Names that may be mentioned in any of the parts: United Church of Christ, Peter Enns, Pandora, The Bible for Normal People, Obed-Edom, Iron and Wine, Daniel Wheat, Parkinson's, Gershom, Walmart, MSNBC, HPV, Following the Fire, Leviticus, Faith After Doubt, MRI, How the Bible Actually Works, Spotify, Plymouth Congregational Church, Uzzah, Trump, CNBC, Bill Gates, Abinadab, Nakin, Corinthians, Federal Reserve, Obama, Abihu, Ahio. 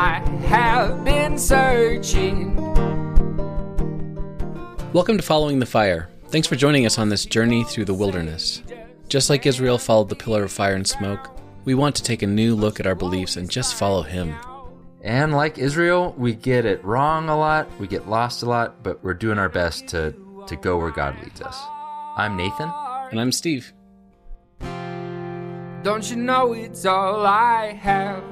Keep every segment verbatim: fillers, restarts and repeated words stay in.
I have been searching. Welcome to Following the Fire. Thanks for joining us on this journey through the wilderness. Just like Israel followed the pillar of fire and smoke, we want to take a new look at our beliefs and just follow him. And like Israel, we get it wrong a lot, we get lost a lot, but we're doing our best to, to go where God leads us. I'm Nathan. And I'm Steve. Don't you know it's all I have?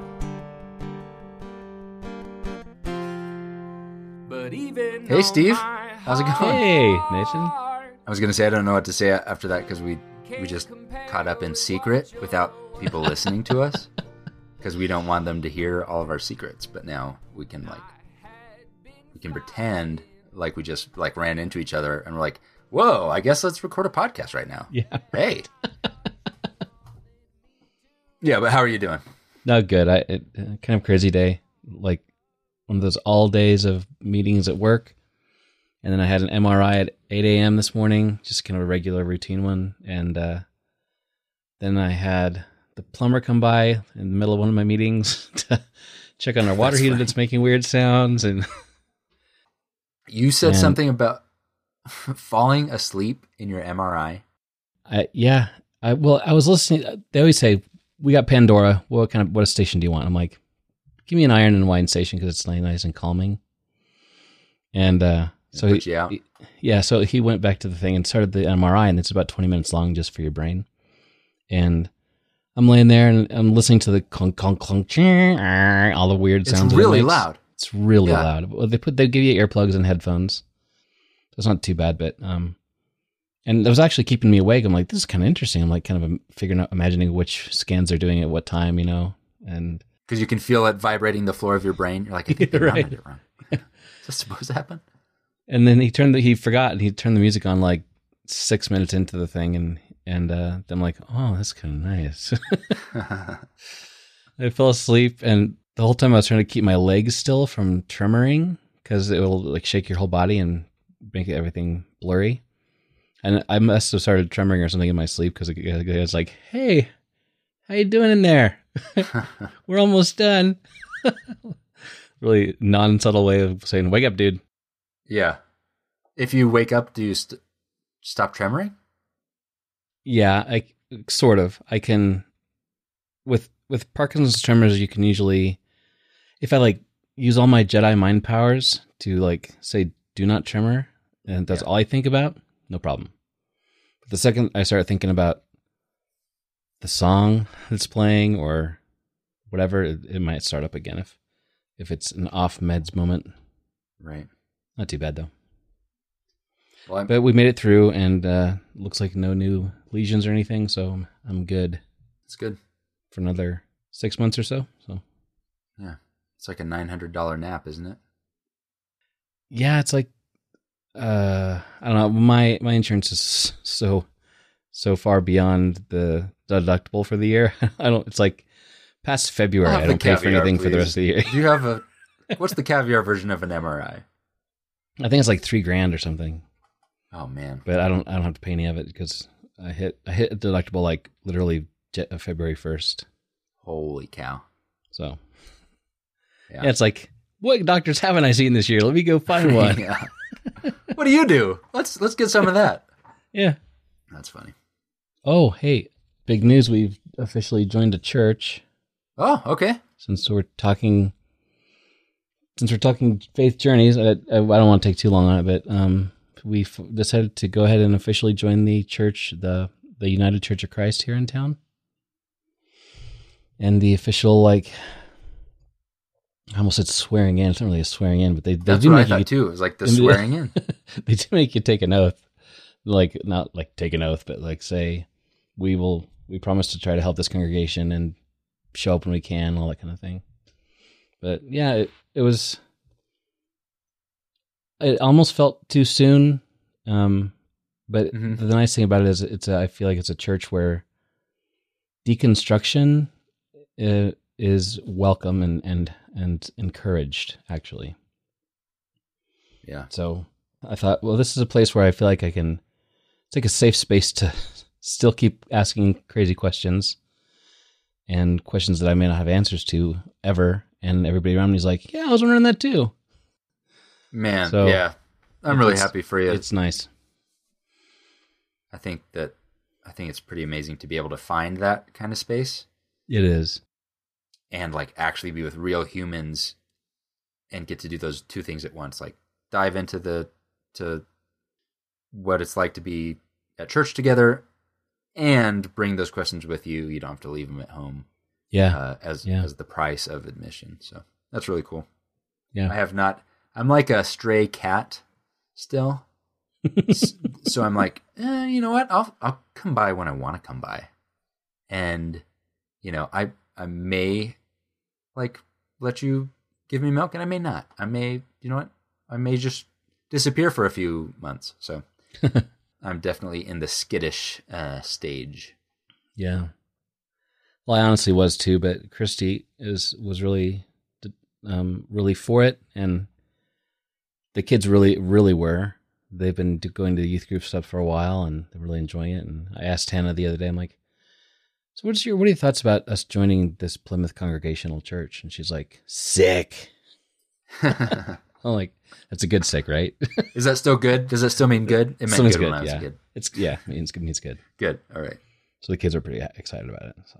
But even hey, Steve. How's it going? Hey, Nathan. I was going to say I don't know what to say after that because we, we just caught up in secret without people listening to us. Because we don't want them to hear all of our secrets, but now we can like we can pretend like we just like ran into each other and we're like, whoa, I guess let's record a podcast right now. Yeah. Hey. Yeah, but how are you doing? No, good. I it, kind of crazy day. Like one of those all days of meetings at work. And then I had an M R I at eight a.m. this morning, just kind of a regular routine one. And uh, then I had the plumber come by in the middle of one of my meetings to check on our water that's heater right. That's making weird sounds. And you said and something about falling asleep in your M R I. I, yeah. I, well, I was listening. They always say, we got Pandora. What kind of, what station do you want? I'm like, give me an Iron and Wine station because it's nice and calming. And uh, so he, out. he, yeah, so he went back to the thing and started the M R I, and it's about twenty minutes long just for your brain. And I'm laying there and I'm listening to the clunk, clunk, clunk, ching, all the weird sounds. It's really loud. It's really yeah. loud. Well, they put they give you earplugs and headphones. So it's not too bad, but um, and that was actually keeping me awake. I'm like, this is kind of interesting. I'm like, kind of figuring out, imagining which scans they're doing at what time, you know, and because you can feel it vibrating the floor of your brain. You're like, I think they're right. I did it wrong. Is that supposed to happen? And then he turned the he forgot and he turned the music on like six minutes into the thing and. And uh, I'm like, oh, that's kind of nice. I fell asleep, and the whole time I was trying to keep my legs still from tremoring because it will like shake your whole body and make everything blurry. And I must have started tremoring or something in my sleep because it's like, hey, how you doing in there? We're almost done. Really non-subtle way of saying, wake up, dude. Yeah. If you wake up, do you st- stop tremoring? Yeah, I sort of. I can with with Parkinson's tremors. You can usually, if I like use all my Jedi mind powers to like say do not tremor, and that's yeah. all I think about, no problem. But the second I start thinking about the song that's playing or whatever, it, it might start up again if if it's an off meds moment. Right. Not too bad though. Well, but we made it through, and uh, looks like no new lesions or anything, so I'm good. It's good for another six months or so. So, yeah, it's like a nine hundred dollars nap, isn't it? Yeah, it's like uh, I don't know. My my insurance is so so far beyond the deductible for the year. I don't. It's like past February. I don't pay caviar, for anything please. For the rest of the year. Do you have a what's the caviar version of an M R I? I think it's like three grand or something. Oh man! But I don't. I don't have to pay any of it because I hit. I hit a deductible like literally February first. Holy cow! So yeah. yeah, it's like what doctors haven't I seen this year? Let me go find one. Yeah. What do you do? Let's let's get some of that. Yeah, that's funny. Oh hey, big news! We've officially joined a church. Oh okay. Since we're talking, since we're talking faith journeys, I, I, I don't want to take too long on it, but um. We've decided to go ahead and officially join the church, the the United Church of Christ here in town. And the official, like, I almost said swearing in. It's not really a swearing in, but they, they That's do what make I thought you, too. It was like the swearing in. They do make you take an oath. Like, not like take an oath, but like say, we will, we promise to try to help this congregation and show up when we can, all that kind of thing. But yeah, it, it was... It almost felt too soon, um, but mm-hmm. the nice thing about it is it's. A, I feel like it's a church where deconstruction uh, is welcome and, and and encouraged, actually. Yeah. So I thought, well, this is a place where I feel like I can it's like a safe space to still keep asking crazy questions and questions that I may not have answers to ever, And everybody around me is like, yeah, I was wondering that too. Man, so, yeah. I'm really happy for you. It's nice. I think that, I think it's pretty amazing to be able to find that kind of space. It is. And like actually be with real humans and get to do those two things at once. Like dive into the, to what it's like to be at church together and bring those questions with you. You don't have to leave them at home. Yeah. Uh, as, yeah. as the price of admission. So that's really cool. Yeah. I have not, I'm like a stray cat still. So I'm like, eh, you know what? I'll, I'll come by when I want to come by. And, you know, I, I may like let you give me milk and I may not. I may, you know what? I may just disappear for a few months. So I'm definitely in the skittish uh, stage. Yeah. Well, I honestly was too, but Christy is, was really, um, really for it. And the kids really, really were. They've been going to the youth group stuff for a while and they're really enjoying it. And I asked Hannah the other day, I'm like, so what's your, what are your thoughts about us joining this Plymouth Congregational Church? And she's like, sick. I'm like, that's a good sick, right? Is that still good? Does that still mean good? It meant good, good when I was yeah. a kid. It's, yeah, it means, it means good. Good, all right. So the kids are pretty excited about it. So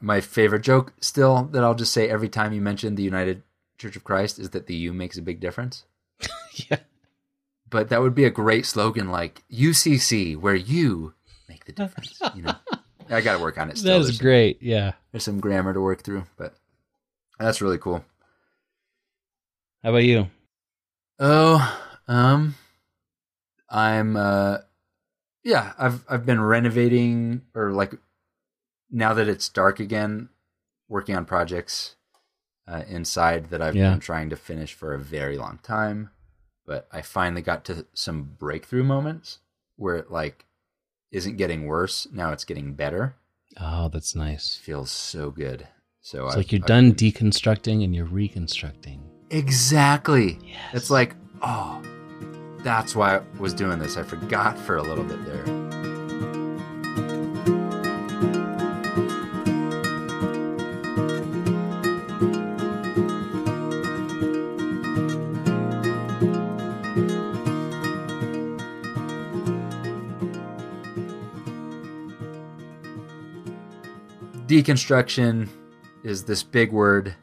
my favorite joke still that I'll just say every time you mention the United Church of Christ is that the U makes a big difference. Yeah. But that would be a great slogan, like U C C, where you make the difference, you know? I got to work on it still. That was great, some, yeah. There's some grammar to work through, but that's really cool. How about you? Oh, um, I'm, uh, yeah, I've I've been renovating, or like now that it's dark again, working on projects uh, inside that I've yeah. been trying to finish for a very long time. But I finally got to some breakthrough moments where it like isn't getting worse. Now it's getting better. Oh, that's nice. It feels so good. So it's I've, like you're I've done been... deconstructing and you're reconstructing. Exactly. Yes. It's like, oh, that's why I was doing this. I forgot for a little bit there. Deconstruction is this big word.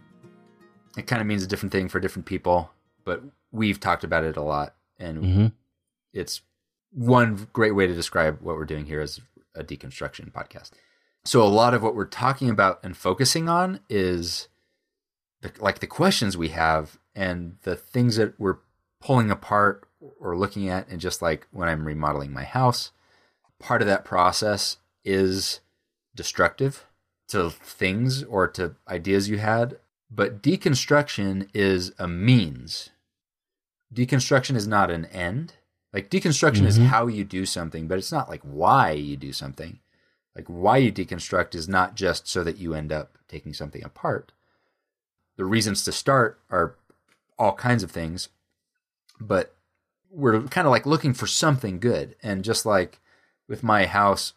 It kind of means a different thing for different people, but we've talked about it a lot. And mm-hmm. it's one great way to describe what we're doing here as a deconstruction podcast. So a lot of what we're talking about and focusing on is the, like the questions we have and the things that we're pulling apart or looking at. And just like when I'm remodeling my house, part of that process is destructive to things or to ideas you had. But deconstruction is a means. Deconstruction is not an end. Like deconstruction mm-hmm. is how you do something, but it's not like why you do something. Like why you deconstruct is not just so that you end up taking something apart. The reasons to start are all kinds of things, but we're kind of like looking for something good. And just like with my house,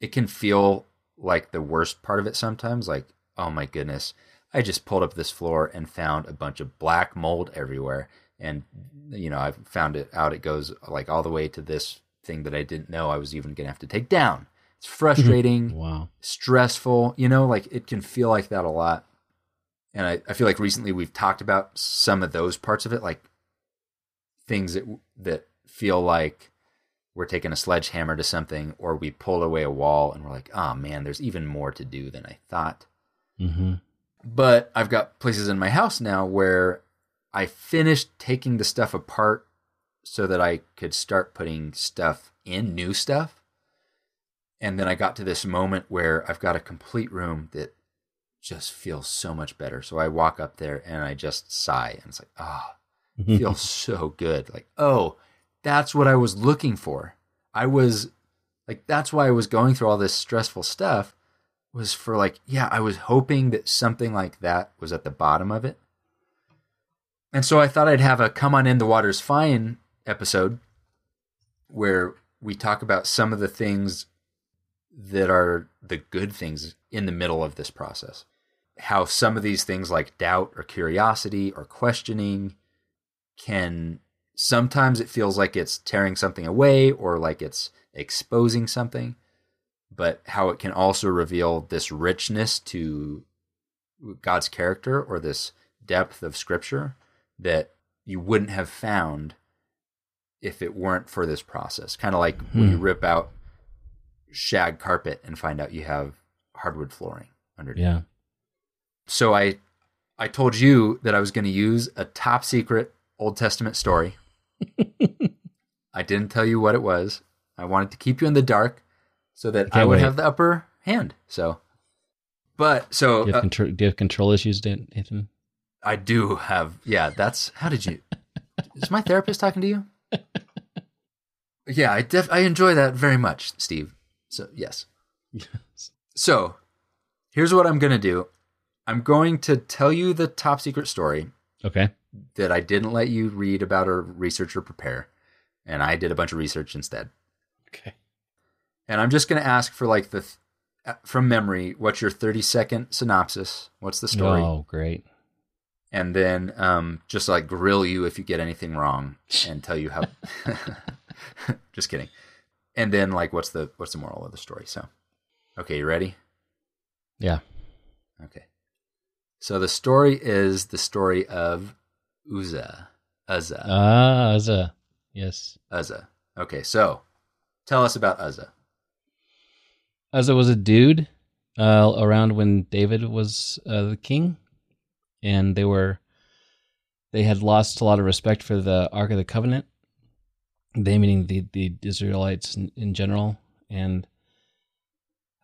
it can feel like the worst part of it sometimes. Like, oh my goodness, I just pulled up this floor and found a bunch of black mold everywhere. And, you know, I've found it out. It goes like all the way to this thing that I didn't know I was even going to have to take down. It's frustrating, wow, stressful, you know, like it can feel like that a lot. And I, I feel like recently we've talked about some of those parts of it, like things that that feel like we're taking a sledgehammer to something, or we pull away a wall and we're like, oh man, there's even more to do than I thought. Mm-hmm. But I've got places in my house now where I finished taking the stuff apart so that I could start putting stuff in, new stuff. And then I got to this moment where I've got a complete room that just feels so much better. So I walk up there and I just sigh and it's like, ah, oh, it feels so good. Like, oh, that's what I was looking for. I was like, that's why I was going through all this stressful stuff, was for like, yeah, I was hoping that something like that was at the bottom of it. And so I thought I'd have a Come On In, the Water's Fine episode where we talk about some of the things that are the good things in the middle of this process. how some of these things like doubt or curiosity or questioning can, sometimes it feels like it's tearing something away or like it's exposing something, but how it can also reveal this richness to God's character or this depth of Scripture that you wouldn't have found if it weren't for this process. Kind of like hmm. when you rip out shag carpet and find out you have hardwood flooring underneath. Yeah. So I I told you that I was going to use a top secret Old Testament story. I didn't tell you what it was. I wanted to keep you in the dark so that I, I would wait. have the upper hand. So, but so. Do you have, uh, control, do you have control issues, Nathan? I do have. Yeah, that's. How did you. Is my therapist talking to you? Yeah, I def, I enjoy that very much, Steve. So, yes. yes. So, here's what I'm going to do. I'm going to tell you the top secret story. Okay. That I didn't let you read about or research or prepare. And I did a bunch of research instead. Okay. And I'm just going to ask for like the, from memory, what's your thirty second synopsis? What's the story? Oh, great. And then um, just like grill you if you get anything wrong and tell you how, just kidding. And then like, what's the, what's the moral of the story? So, okay. You ready? Yeah. Okay. So the story is the story of Uzzah. Uzzah. Ah, Uzzah. Yes. Uzzah. Okay, so tell us about Uzzah. Uzzah was a dude uh, around when David was uh, the king, and they were they had lost a lot of respect for the Ark of the Covenant. They meaning the, the Israelites in, in general, and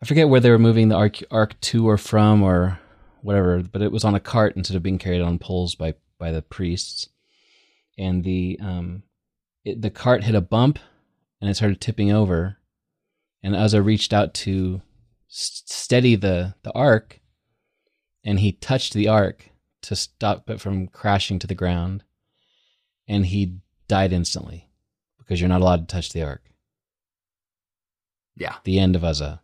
I forget where they were moving the Ark Ark to or from or whatever, but it was on a cart instead of being carried on poles by, by the priests. And the um, it, the cart hit a bump, and it started tipping over. And Uzzah reached out to s- steady the, the ark, and he touched the ark to stop it from crashing to the ground. And he died instantly, because you're not allowed to touch the ark. Yeah. The end of Uzzah.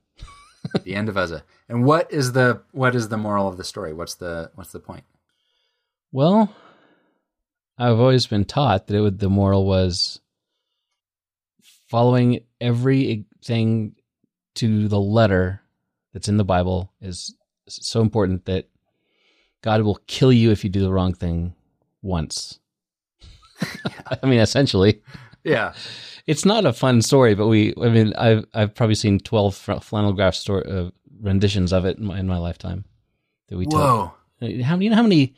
The end of Uzzah. And what is the what is the moral of the story? What's the what's the point? Well, I've always been taught that it would, the moral was following everything to the letter that's in the Bible is so important that God will kill you if you do the wrong thing once. Yeah. I mean, essentially. Yeah. It's not a fun story, but we, I mean, I've, I've probably seen twelve flannel graph story, uh, renditions of it in my, in my lifetime that we tell. Whoa. How, you know how many,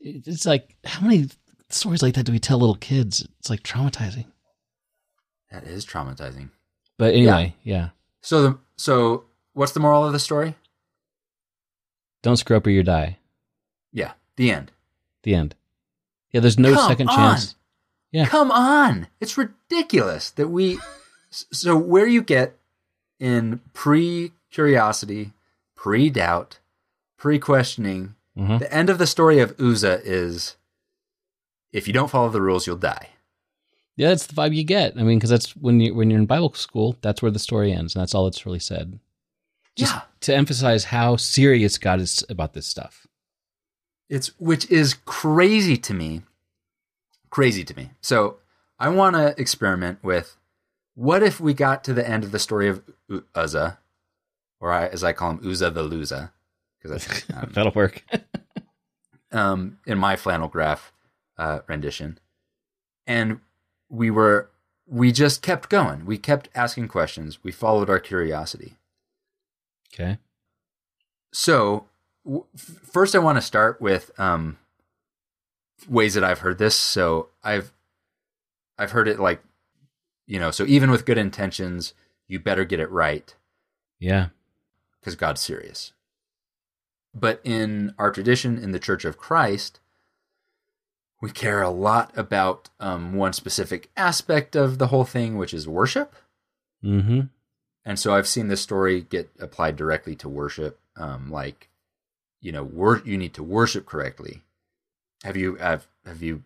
it's like, how many stories like that do we tell little kids? It's like traumatizing. That is traumatizing. But anyway, yeah. yeah. So, the, so what's the moral of the story? Don't screw up or you die. Yeah. The end. The end. Yeah. There's no Come second on. chance. Yeah. Come on. It's ridiculous that we, so where you get in pre-curiosity, pre-doubt, pre-questioning, mm-hmm. the end of the story of Uzzah is, if you don't follow the rules, you'll die. Yeah, that's the vibe you get. I mean, because that's when, you, when you're in Bible school, that's where the story ends, and that's all it's really said. Just yeah. to emphasize how serious God is about this stuff. It's, which is crazy to me. Crazy to me. So I want to experiment with, what if we got to the end of the story of Uzzah, or I, as I call him, Uzzah the Loser, because um, that'll work. um, in my flannel graph uh, rendition, and we were we just kept going. We kept asking questions. We followed our curiosity. Okay. So w- first, I want to start with. Um, ways that I've heard this. So I've, I've heard it like, you know, so even with good intentions, you better get it right. Yeah. Because God's serious. But in our tradition, in the Church of Christ, we care a lot about um, one specific aspect of the whole thing, which is worship. Mm-hmm. And so I've seen this story get applied directly to worship. Um, like, you know, wor- you need to worship correctly. Have you, have, have you?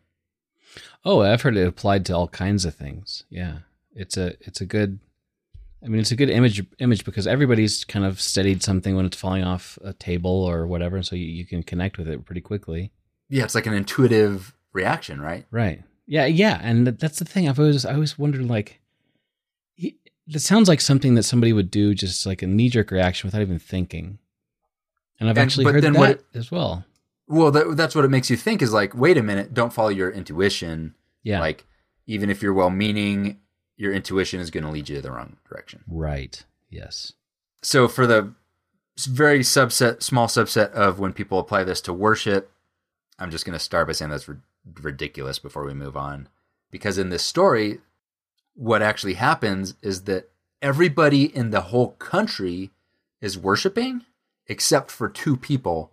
Oh, I've heard it applied to all kinds of things. Yeah. It's a, it's a good, I mean, it's a good image image because everybody's kind of studied something when it's falling off a table or whatever, so you, you can connect with it pretty quickly. Yeah, it's like an intuitive reaction, right? Right. Yeah, yeah, and that's the thing. I've always I always wondered, like, he, it sounds like something that somebody would do, just like a knee-jerk reaction without even thinking. And I've and, actually heard that what, as well. Well, that, that's what it makes you think is like, wait a minute, don't follow your intuition. Yeah. Like, even if you're well-meaning, your intuition is going to lead you to the wrong direction. Right. Yes. So for the very subset, small subset of when people apply this to worship, I'm just going to start by saying that's r- ridiculous before we move on. Because in this story, what actually happens is that everybody in the whole country is worshiping except for two people.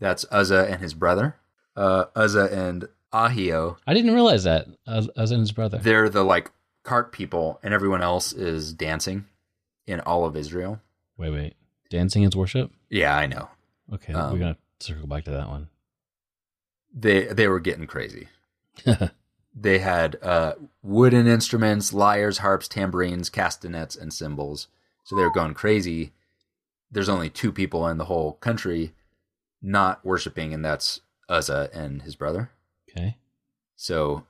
That's Uzzah and his brother. Uh, Uzzah and Ahio. I didn't realize that. Uzzah and his brother. They're the like cart people, and everyone else is dancing in all of Israel. Wait, wait. Dancing is worship? Yeah, I know. Okay, um, we're going to circle back to that one. They they were getting crazy. They had uh, wooden instruments, lyres, harps, tambourines, castanets, and cymbals. So they were going crazy. There's only two people in the whole country not worshiping, and that's Uzzah and his brother. Okay. So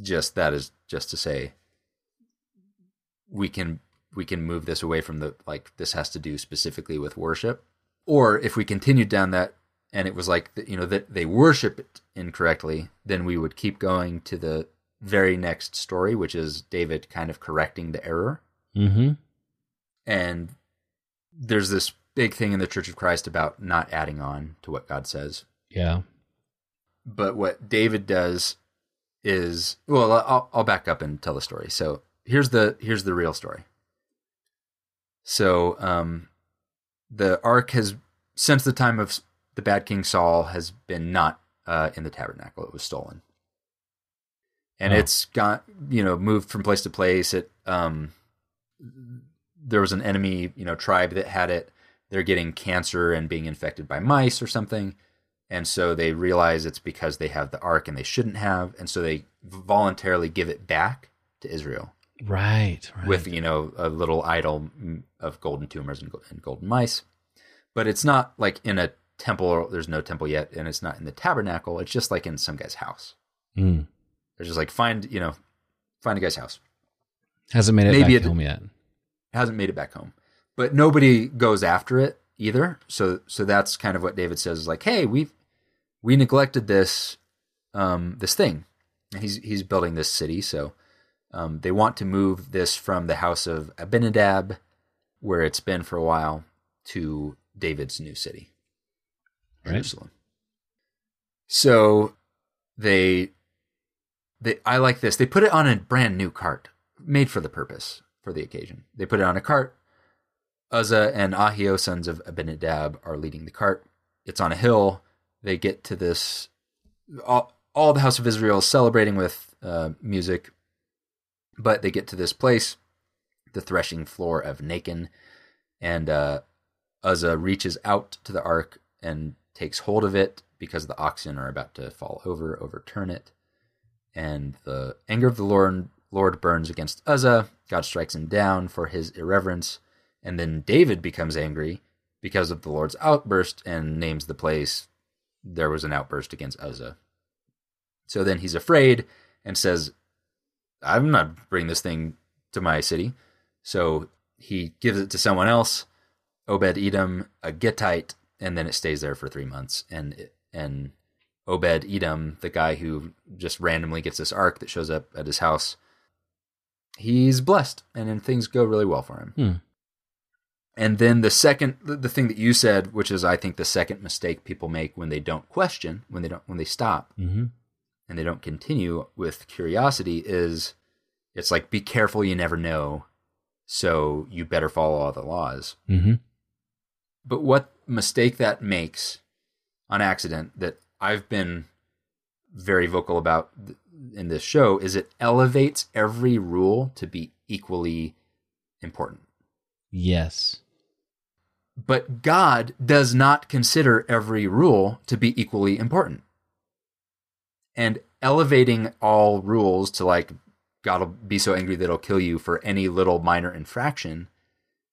just that is just to say we can we can move this away from the, like, this has to do specifically with worship. Or if we continued down that and it was like, the, you know, that they worship it incorrectly, then we would keep going to the very next story, which is David kind of correcting the error. Mm-hmm. And there's this big thing in the Church of Christ about not adding on to what God says. Yeah. But what David does is, well, I'll, I'll back up and tell the story. So here's the, here's the real story. So um, the ark has, since the time of the bad king Saul, has been not uh, in the tabernacle. It was stolen. And oh. It's got, you know, moved from place to place. It, um, there was an enemy, you know, tribe that had it. They're getting cancer and being infected by mice or something. And so they realize it's because they have the ark and they shouldn't have. And so they voluntarily give it back to Israel. Right. right. With, you know, a little idol of golden tumors and, and golden mice. But it's not like in a temple, or there's no temple yet. And it's not in the tabernacle. It's just like in some guy's house. Mm. They're just like, find, you know, find a guy's house. Hasn't made it Maybe back it, home yet. Hasn't made it back home. But nobody goes after it either. So so that's kind of what David says is like, hey, we we neglected this um, this thing. And he's he's building this city. So um, they want to move this from the house of Abinadab, where it's been for a while, to David's new city, right. Jerusalem. So they they I like this. They put it on a brand new cart, made for the purpose, for the occasion. They put it on a cart. Uzzah and Ahio, sons of Abinadab, are leading the cart. It's on a hill. They get to this. All, all the house of Israel is celebrating with uh, music. But they get to this place, the threshing floor of Nacon. And uh, Uzzah reaches out to the ark and takes hold of it because the oxen are about to fall over, overturn it. And the anger of the Lord, Lord burns against Uzzah. God strikes him down for his irreverence. And then David becomes angry because of the Lord's outburst and names the place, there was an outburst against Uzzah. So then he's afraid and says, I'm not bringing this thing to my city. So he gives it to someone else, Obed-Edom, a Gittite, and then it stays there for three months. And and Obed-Edom, the guy who just randomly gets this ark that shows up at his house, he's blessed, and then things go really well for him. Hmm. And then the second, the thing that you said, which is I think the second mistake people make when they don't question, when they don't, when they stop, mm-hmm. and they don't continue with curiosity, is it's like, be careful, you never know, so you better follow all the laws. Mm-hmm. But what mistake that makes on accident that I've been very vocal about in this show is it elevates every rule to be equally important. Yes. But God does not consider every rule to be equally important. And elevating all rules to like God will be so angry that he'll kill you for any little minor infraction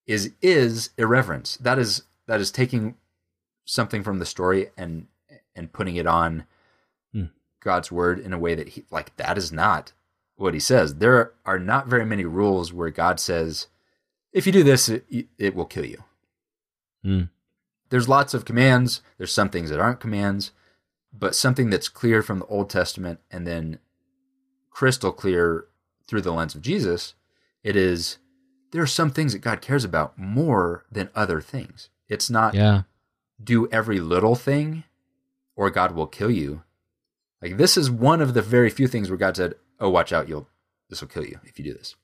is is irreverence. That is that is taking something from the story and and putting it on mm. God's word in a way that he like that is not what he says. There are not very many rules where God says, if you do this, it, it will kill you. Mm. There's lots of commands. There's some things that aren't commands, but something that's clear from the Old Testament and then crystal clear through the lens of Jesus, it is, there are some things that God cares about more than other things. It's not yeah. do every little thing or God will kill you. Like this is one of the very few things where God said, oh, watch out, you'll this will kill you if you do this.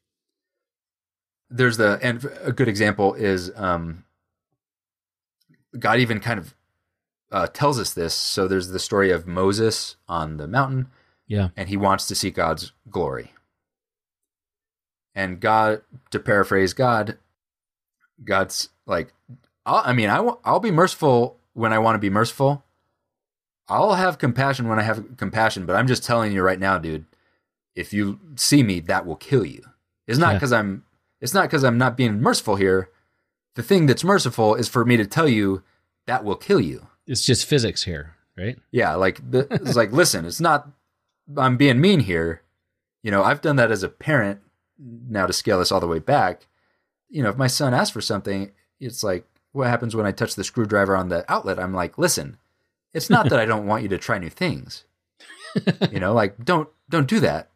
There's the, and a good example is um, God even kind of uh, tells us this. So there's the story of Moses on the mountain. Yeah. And he wants to see God's glory. And God, to paraphrase God, God's like, I'll, I mean, I w- I'll be merciful when I want to be merciful. I'll have compassion when I have compassion, but I'm just telling you right now, dude, if you see me, that will kill you. It's not because yeah. I'm, it's not because I'm not being merciful here. The thing that's merciful is for me to tell you that will kill you. It's just physics here, right? Yeah. Like, the, it's like, listen, it's not, I'm being mean here. You know, I've done that as a parent. Now to scale this all the way back, you know, if my son asks for something, it's like, what happens when I touch the screwdriver on the outlet? I'm like, listen, it's not that I don't want you to try new things, you know, like don't, don't do that.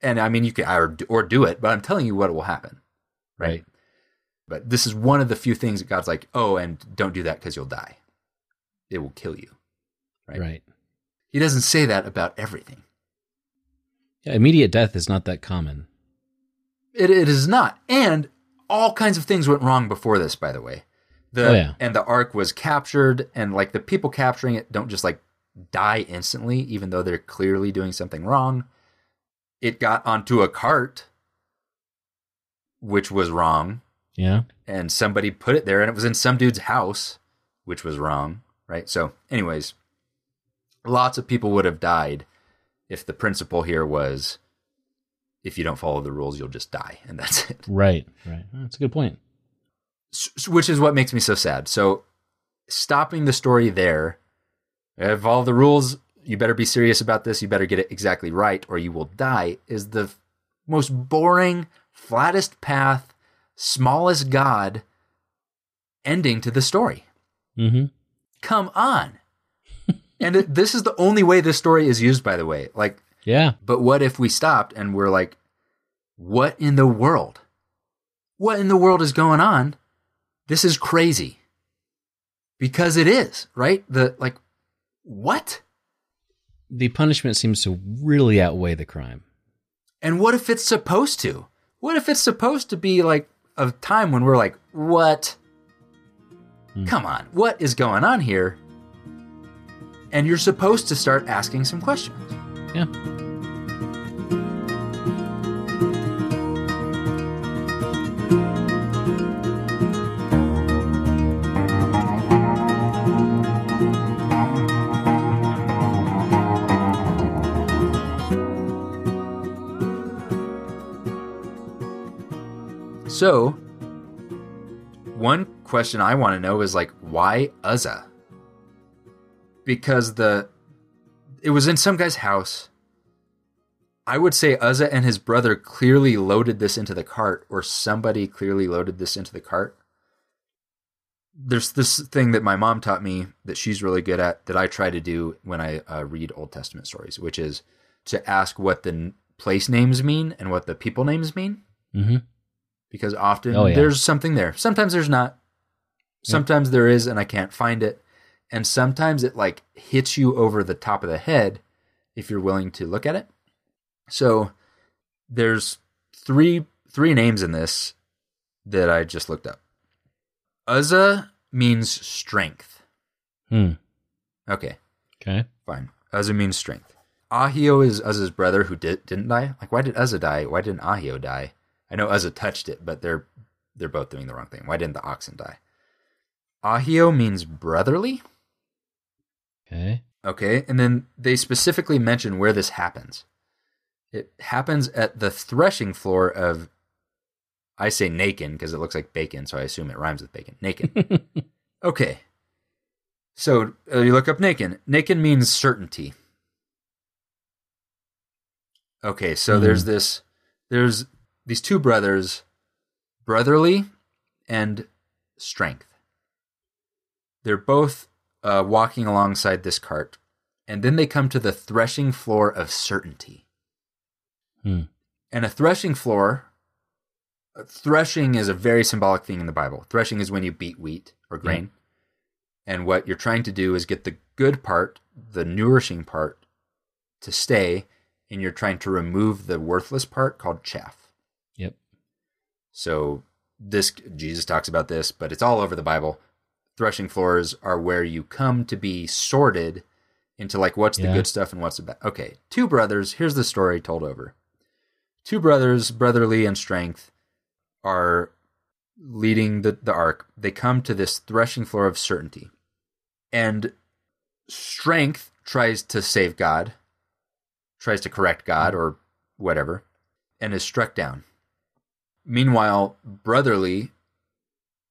And I mean, you can, or, or do it, but I'm telling you what will happen. Right? right. But this is one of the few things that God's like, oh, and don't do that, 'cause you'll die. It will kill you. Right. Right. He doesn't say that about everything. Yeah, immediate death is not that common. It, it is not. And all kinds of things went wrong before this, by the way. The oh, yeah. And the ark was captured, and like the people capturing it don't just like die instantly, even though they're clearly doing something wrong. It got onto a cart, which was wrong. Yeah. And somebody put it there, and it was in some dude's house, which was wrong, right? So anyways, lots of people would have died if the principle here was, if you don't follow the rules, you'll just die. And that's it. Right. Right. That's a good point. S- which is what makes me so sad. So stopping the story there, of all the rules, you better be serious about this. You better get it exactly right or you will die is the f- most boring, flattest path, smallest God ending to the story. Mm-hmm. Come on. And it, this is the only way this story is used, by the way. Like, yeah. But what if we stopped and we're like, what in the world? What in the world is going on? This is crazy. Because it is, right? The like, what? The punishment seems to really outweigh the crime. And what if it's supposed to? What if it's supposed to be like a time when we're like, what? Mm. Come on, what is going on here? And you're supposed to start asking some questions. Yeah. So, one question I want to know is like, why Uzzah? Because the it was in some guy's house. I would say Uzzah and his brother clearly loaded this into the cart, or somebody clearly loaded this into the cart. There's this thing that my mom taught me that she's really good at that I try to do when I uh, read Old Testament stories, which is to ask what the n- place names mean and what the people names mean. Mm-hmm. Because often oh, yeah. there's something there. Sometimes there's not. Sometimes yeah. there is, and I can't find it. And sometimes it like hits you over the top of the head if you're willing to look at it. So there's three three names in this that I just looked up. Uzzah means strength. Hmm. Okay. Okay. Fine. Uzzah means strength. Ahio is Uzzah's brother who did, didn't die. Like, why did Uzzah die? Why didn't Ahio die? I know Uzzah touched it, but they're they're both doing the wrong thing. Why didn't the oxen die? Ahio means brotherly. Okay. Okay. And then they specifically mention where this happens. It happens at the threshing floor of, I say Nakin because it looks like bacon, so I assume it rhymes with bacon. Nakin. Okay. So uh, you look up Nakin. Nakin means certainty. Okay, so mm. there's this, there's these two brothers, brotherly and strength. They're both uh, walking alongside this cart, and then they come to the threshing floor of certainty. Hmm. And a threshing floor, a threshing is a very symbolic thing in the Bible. Threshing is when you beat wheat or grain. Hmm. And what you're trying to do is get the good part, the nourishing part, to stay, and you're trying to remove the worthless part called chaff. Yep. So this, Jesus talks about this, but it's all over the Bible. Threshing floors are where you come to be sorted into like what's yeah. the good stuff and what's the bad. Okay, two brothers, here's the story told over. Two brothers, brotherly and strength, are leading the, the ark. They come to this threshing floor of certainty. And strength tries to save God, tries to correct God or whatever, and is struck down. Meanwhile, brotherly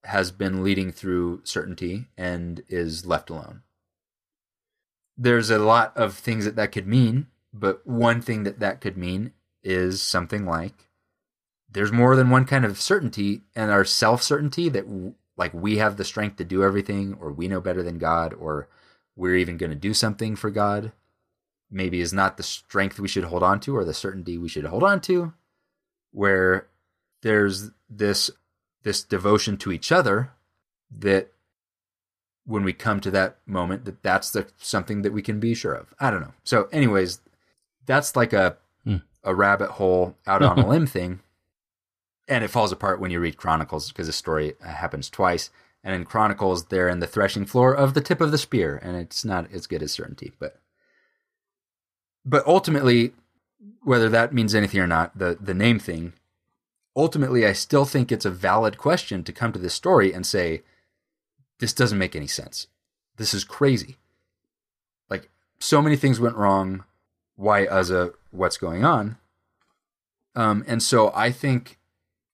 has been leading through certainty and is left alone. There's a lot of things that that could mean, but one thing that that could mean is something like there's more than one kind of certainty, and our self-certainty that w- like we have the strength to do everything, or we know better than God, or we're even going to do something for God, maybe is not the strength we should hold on to or the certainty we should hold on to, where there's this this devotion to each other that when we come to that moment, that that's the something that we can be sure of. I don't know. So anyways, that's like a, mm. a rabbit hole out on a limb thing. And it falls apart when you read Chronicles because the story happens twice. And in Chronicles, they're in the threshing floor of the tip of the spear, and it's not as good as certainty. But but ultimately, whether that means anything or not, the, the name thing, ultimately, I still think it's a valid question to come to this story and say, this doesn't make any sense. This is crazy. Like, so many things went wrong. Why Uzzah? What's going on? Um, and so I think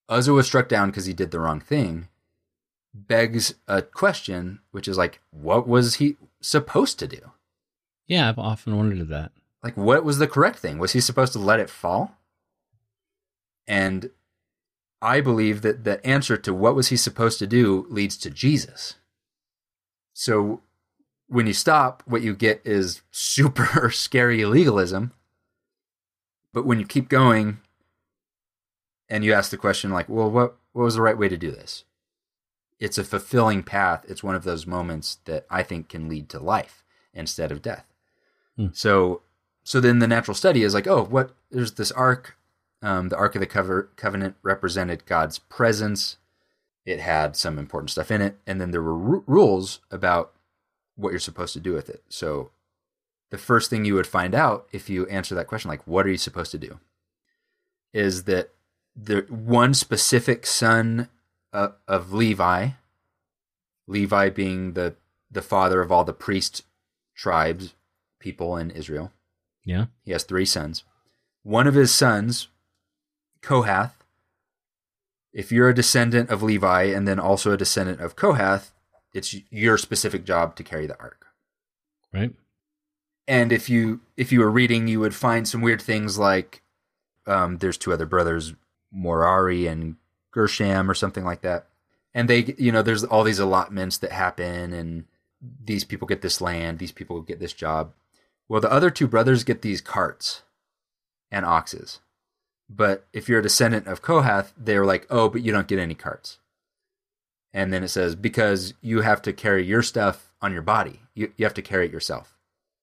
Uzzah was struck down because he did the wrong thing, begs a question, which is like, what was he supposed to do? Yeah, I've often wondered that. Like, what was the correct thing? Was he supposed to let it fall? And I believe that the answer to what was he supposed to do leads to Jesus. So when you stop, what you get is super scary legalism. But when you keep going and you ask the question like, well, what, what was the right way to do this? It's a fulfilling path. It's one of those moments that I think can lead to life instead of death. Hmm. So, so then the natural study is like, oh, what, there's this ark. Um, the Ark of the Covenant represented God's presence. It had some important stuff in it. And then there were r- rules about what you're supposed to do with it. So the first thing you would find out if you answer that question, like, what are you supposed to do? Is that the one specific son uh, of Levi, Levi being the, the father of all the priest tribes, people in Israel. Yeah. He has three sons. One of his sons, Kohath, if you're a descendant of Levi and then also a descendant of Kohath, it's your specific job to carry the ark. Right. And if you if you were reading, you would find some weird things like um, there's two other brothers, Merari and Gershom or something like that. And they, you know, there's all these allotments that happen, and these people get this land, these people get this job. Well, the other two brothers get these carts and oxes. But if you're a descendant of Kohath, they're like, oh, but you don't get any carts. And then it says, because you have to carry your stuff on your body. You you have to carry it yourself.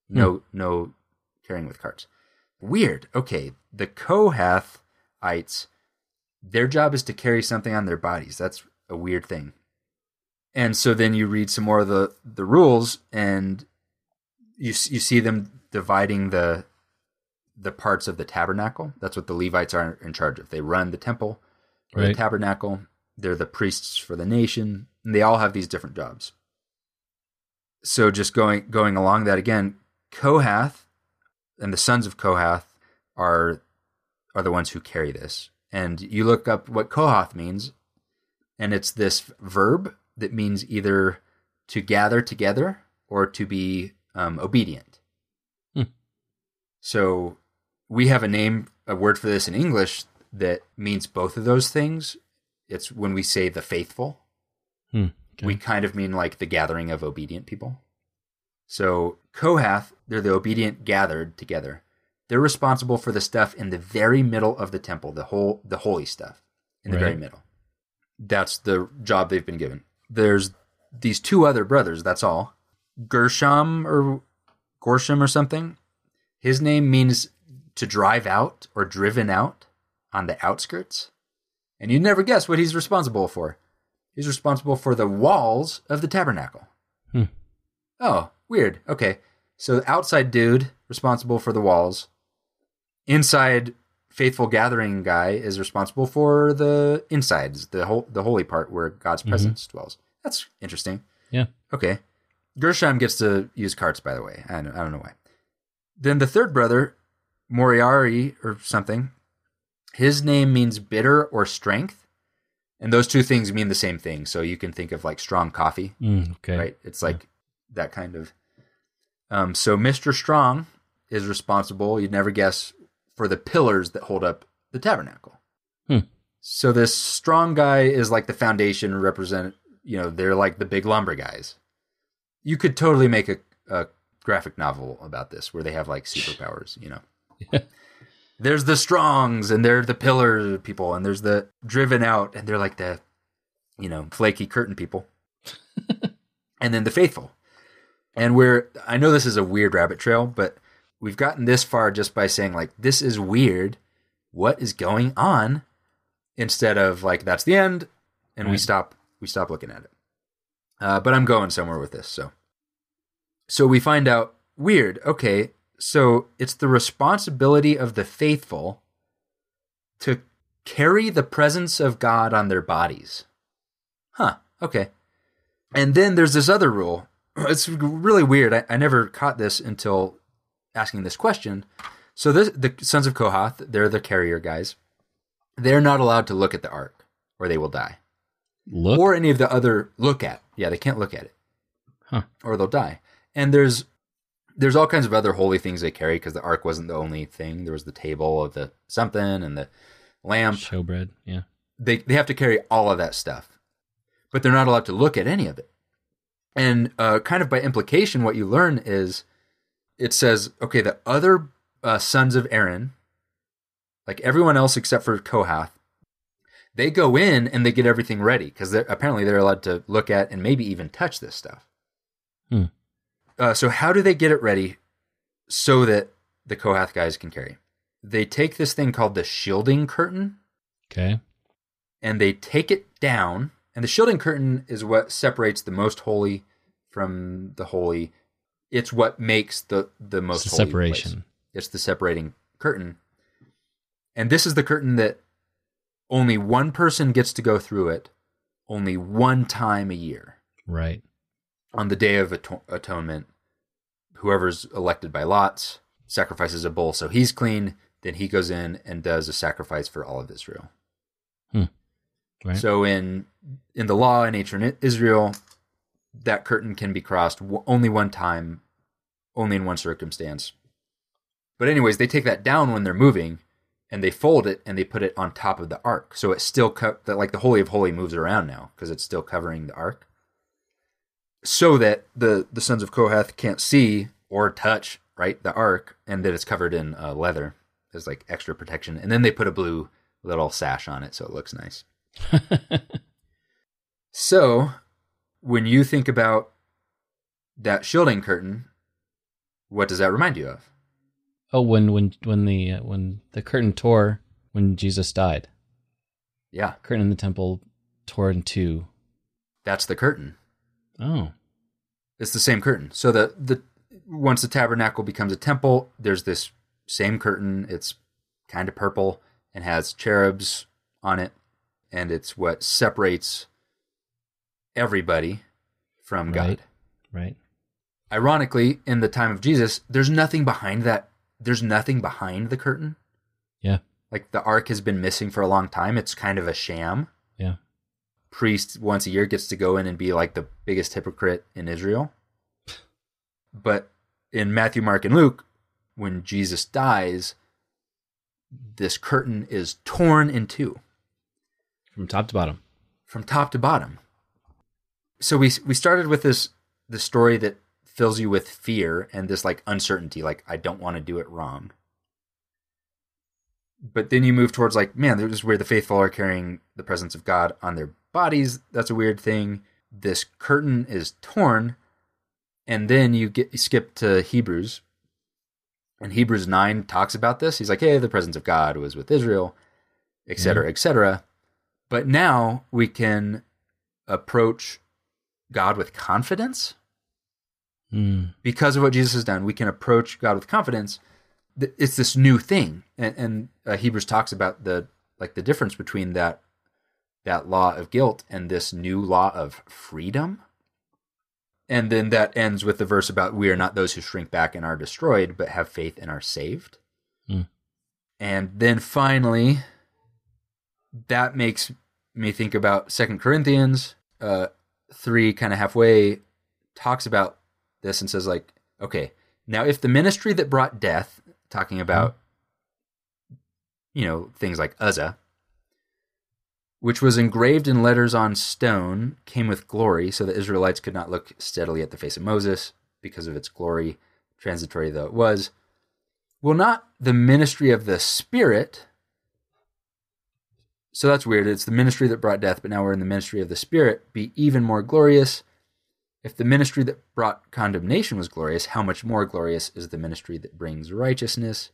No, hmm. no carrying with carts. Weird. Okay. The Kohathites, their job is to carry something on their bodies. That's a weird thing. And so then you read some more of the, the rules, and you you see them dividing the the parts of the tabernacle. That's what the Levites are in charge of. They run the temple, or right. the tabernacle. They're the priests for the nation. And they all have these different jobs. So just going, going along that again, Kohath and the sons of Kohath are are the ones who carry this. And you look up what kohath means, and it's this verb that means either to gather together or to be um, obedient. Hmm. So we have a name, a word for this in English that means both of those things. It's when we say the faithful. Hmm. Okay. We kind of mean like the gathering of obedient people. So Kohath, they're the obedient gathered together. They're responsible for the stuff in the very middle of the temple, the whole, the holy stuff in the right. very middle. That's the job they've been given. There's these two other brothers, that's all. Gershom or Gorsham or something. His name means to drive out or driven out on the outskirts. And you'd never guess what he's responsible for. He's responsible for the walls of the tabernacle. Hmm. Oh, weird. Okay. So outside dude, responsible for the walls. Inside faithful gathering guy is responsible for the insides, the whole, the holy part where God's mm-hmm. presence dwells. That's interesting. Yeah. Okay. Gershom gets to use carts, by the way. I don't, I don't know why. Then the third brother, Moriari or something, his name means bitter or strength. And those two things mean the same thing. So you can think of like strong coffee, mm, okay. right? It's like yeah. that kind of. Um, so Mister Strong is responsible, you'd never guess, for the pillars that hold up the tabernacle. Hmm. So this strong guy is like the foundation represent, you know, they're like the big lumber guys. You could totally make a, a graphic novel about this where they have like superpowers, you know. Yeah. There's the strongs and they're the pillar people, and there's the driven out and they're like the, you know, flaky curtain people. And then the faithful. And we're, I know this is a weird rabbit trail, but we've gotten this far just by saying like, this is weird. What is going on? Instead of like, that's the end. And right. we stop, we stop looking at it. Uh, but I'm going somewhere with this. So, so we find out weird. Okay. So it's the responsibility of the faithful to carry the presence of God on their bodies. Huh? Okay. And then there's this other rule. It's really weird. I, I never caught this until asking this question. So this, the sons of Kohath, they're the carrier guys. They're not allowed to look at the ark or they will die. Look? Or any of the other look at. Yeah, they can't look at it. Huh. Or they'll die. And there's there's all kinds of other holy things they carry because the ark wasn't the only thing. There was the table of the something and the lamp. Showbread, yeah. They, they have to carry all of that stuff. But they're not allowed to look at any of it. And uh, kind of by implication, what you learn is it says, okay, the other uh, sons of Aaron, like everyone else except for Kohath, they go in and they get everything ready because apparently they're allowed to look at and maybe even touch this stuff. Hmm. Uh, so how do they get it ready so that the Kohath guys can carry? They take this thing called the shielding curtain. Okay. And they take it down. And the shielding curtain is what separates the most holy from the holy. It's what makes the, the most it's the holy separation. Place. It's the separating curtain. And this is the curtain that only one person gets to go through it only one time a year. Right. On the Day of Aton- Atonement, whoever's elected by lots sacrifices a bull so he's clean. Then he goes in and does a sacrifice for all of Israel. Hmm. Right. So in in the law in ancient Israel, that curtain can be crossed w- only one time, only in one circumstance. But anyways, they take that down when they're moving, and they fold it and they put it on top of the ark. So it's still co- that like the Holy of Holy moves around now because it's still covering the ark, so that the the sons of Kohath can't see or touch right the ark, and that it's covered in uh, leather as like extra protection. And then they put a blue little sash on it so it looks nice. So when you think about that shielding curtain, what does that remind you of? Oh, when when when the uh, when the curtain tore when Jesus died. Yeah, the curtain in the temple tore in two. That's the curtain. Oh, it's the same curtain. So the the once the tabernacle becomes a temple, there's this same curtain. It's kind of purple and has cherubs on it. And it's what separates everybody from right, God. Right. Ironically, in the time of Jesus, there's nothing behind that. There's nothing behind the curtain. Yeah. like the ark has been missing for a long time. It's kind of a sham. Yeah. Priest once a year gets to go in and be like the biggest hypocrite in Israel. But in Matthew, Mark, and Luke, when Jesus dies, this curtain is torn in two. From top to bottom. From top to bottom. So we we started with this the story that fills you with fear and this like uncertainty, like I don't want to do it wrong. But then you move towards like, man, this is where the faithful are carrying the presence of God on their bodies. That's a weird thing. This curtain is torn. And then you get you skip to Hebrews. And Hebrews nine talks about this. He's like, hey, the presence of God was with Israel, et cetera, mm-hmm. et cetera. But now we can approach God with confidence. Mm. Because of what Jesus has done, we can approach God with confidence. It's this new thing. And, and uh, Hebrews talks about the like the difference between that that law of guilt and this new law of freedom. And then that ends with the verse about we are not those who shrink back and are destroyed, but have faith and are saved. Mm. And then finally, that makes me think about Second Corinthians uh, three, kind of halfway, talks about this and says like, okay, now if the ministry that brought death, talking about, mm. you know, things like Uzzah, which was engraved in letters on stone, came with glory, so the Israelites could not look steadily at the face of Moses because of its glory, transitory though it was. Will not the ministry of the Spirit, so that's weird, it's the ministry that brought death, but now we're in the ministry of the Spirit, be even more glorious? If the ministry that brought condemnation was glorious, how much more glorious is the ministry that brings righteousness?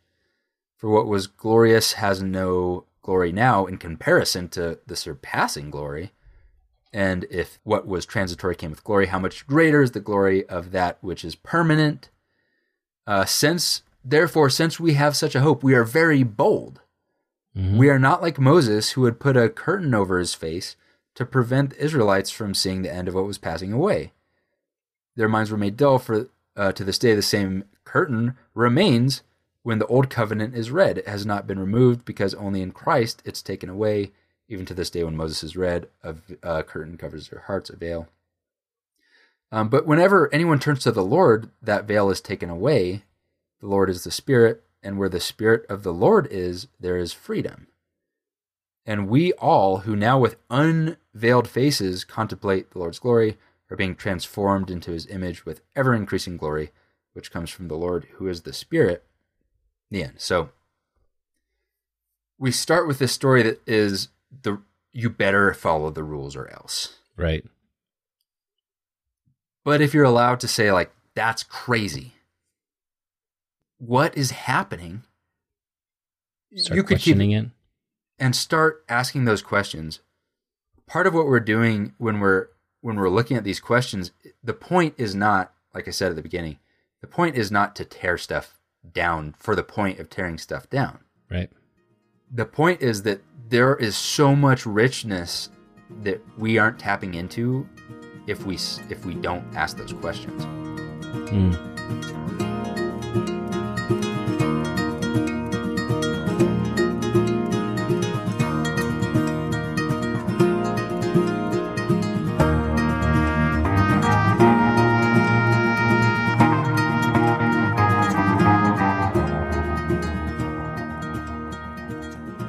For what was glorious has no glory now in comparison to the surpassing glory. And if what was transitory came with glory, how much greater is the glory of that which is permanent? Uh, since, therefore, since we have such a hope, we are very bold. Mm-hmm. We are not like Moses, who would put a curtain over his face to prevent the Israelites from seeing the end of what was passing away. Their minds were made dull, for uh, to this day the same curtain remains. When the old covenant is read, it has not been removed, because only in Christ it's taken away. Even to this day when Moses is read, a, a curtain covers their hearts, a veil. Um, but whenever anyone turns to the Lord, that veil is taken away. The Lord is the Spirit, and where the Spirit of the Lord is, there is freedom. And we all, who now with unveiled faces contemplate the Lord's glory, are being transformed into his image with ever-increasing glory, which comes from the Lord, who is the Spirit. The end. So we start with this story that is the you better follow the rules or else. Right. But if you're allowed to say like, that's crazy. What is happening? Start you questioning could keep, it. And start asking those questions. Part of what we're doing when we're when we're looking at these questions, the point is not, like I said at the beginning, the point is not to tear stuff down for the point of tearing stuff down. Right. The point is that there is so much richness that we aren't tapping into if we if we don't ask those questions. Mm.